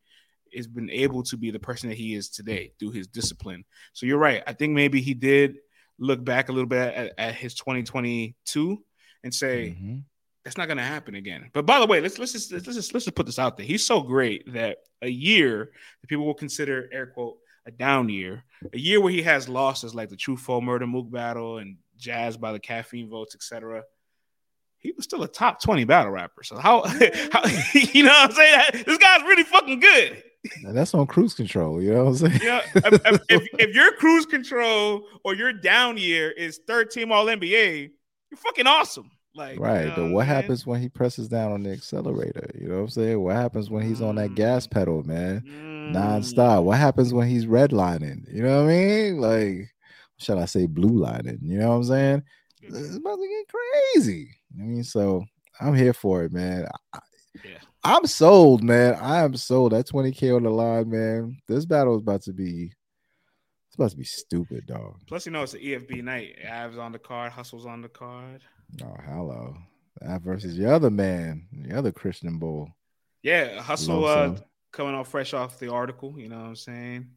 has been able to be the person that he is today, through his discipline. So you're right. I think maybe he did look back a little bit at his 2022 and say, that's not going to happen again. But by the way, let's just put this out there. He's so great that a year that people will consider, air quote, a down year, a year where he has losses like the Truffaut Murda Mook battle and Jazz by the caffeine votes, etc. He was still a top 20 battle rapper. So how you know what I'm saying? This guy's really fucking good. Now that's on cruise control, you know what I'm saying? Yeah. If your cruise control or your down year is third team all NBA, you're fucking awesome. Like, right, you know, but what happens when he presses down on the accelerator? You know what I'm saying? What happens when he's on that gas pedal, man? Non-stop. What happens when he's redlining? You know what I mean? Like, shall I say blue lining? You know what I'm saying? It's about to get crazy. I mean, so I'm here for it, man. I'm sold, man. I am sold. That 20K on the line, man. This battle is about to be Plus be stupid, dog. Plus, you know, it's an EFB night. Av's on the card. Hustle's on the card. Oh, hello. Av versus the other man, the other Christian bull. Yeah, Hustle coming off fresh off the article. You know what I'm saying?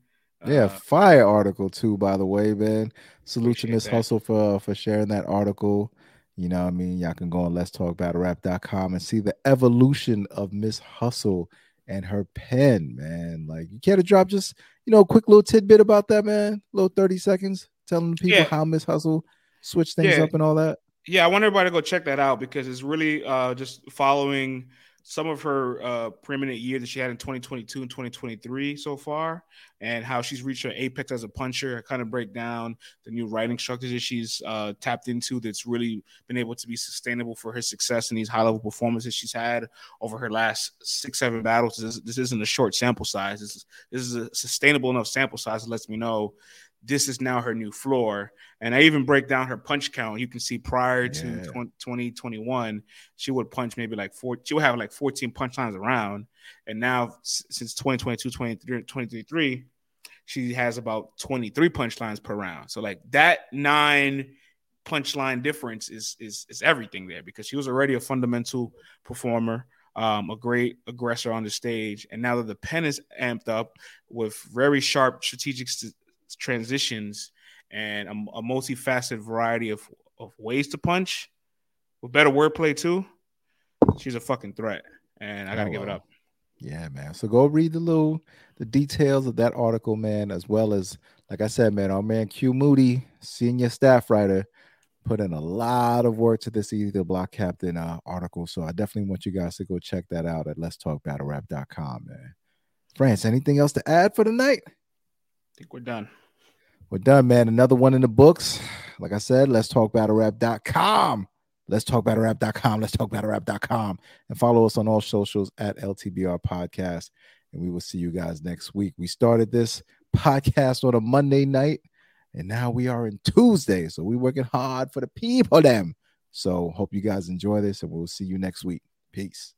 Yeah, fire article too, by the way, man. Salute to Miss Hustle for sharing that article. You know what I mean? Y'all can go on letstalkbattlerap.com and see the evolution of Miss Hustle and her pen, man. Like, you care to drop just, you know, a quick little tidbit about that, man? A little 30 seconds telling the people how Miss Hustle switched things up and all that. Yeah, I want everybody to go check that out because it's really just following some of her preeminent years that she had in 2022 and 2023 so far, and how she's reached her apex as a puncher. I kind of break down the new writing structures that she's tapped into that's really been able to be sustainable for her success in these high-level performances she's had over her last 6-7 battles. This isn't a short sample size. This is a sustainable enough sample size that lets me know this is now her new floor. And I even break down her punch count. You can see prior to 2021, she would punch maybe like she would have like 14 punch lines around. And now since 2022, 2023, she has about 23 punch lines per round. So like that 9 punch line difference is everything there, because she was already a fundamental performer. A great aggressor on the stage. And now that the pen is amped up with very sharp strategic transitions and a multifaceted variety of ways to punch with better wordplay too, she's a fucking threat, and I gotta give it up. Yeah, man. So go read the details of that article, man, as well as, like I said, man, our man Q Moody, senior staff writer, put in a lot of work to this Easy to Block Captain article. So I definitely want you guys to go check that out at letstalkbattlerap.com, man. France, anything else to add for the night? I think we're done. We're done, man. Another one in the books. Like I said, letstalkbattlerap.com. Letstalkbattlerap.com. Letstalkbattlerap.com. And follow us on all socials at LTBR Podcast. And we will see you guys next week. We started this podcast on a Monday night, and now we are in Tuesday. So we're working hard for the people, them. So hope you guys enjoy this, and we'll see you next week. Peace.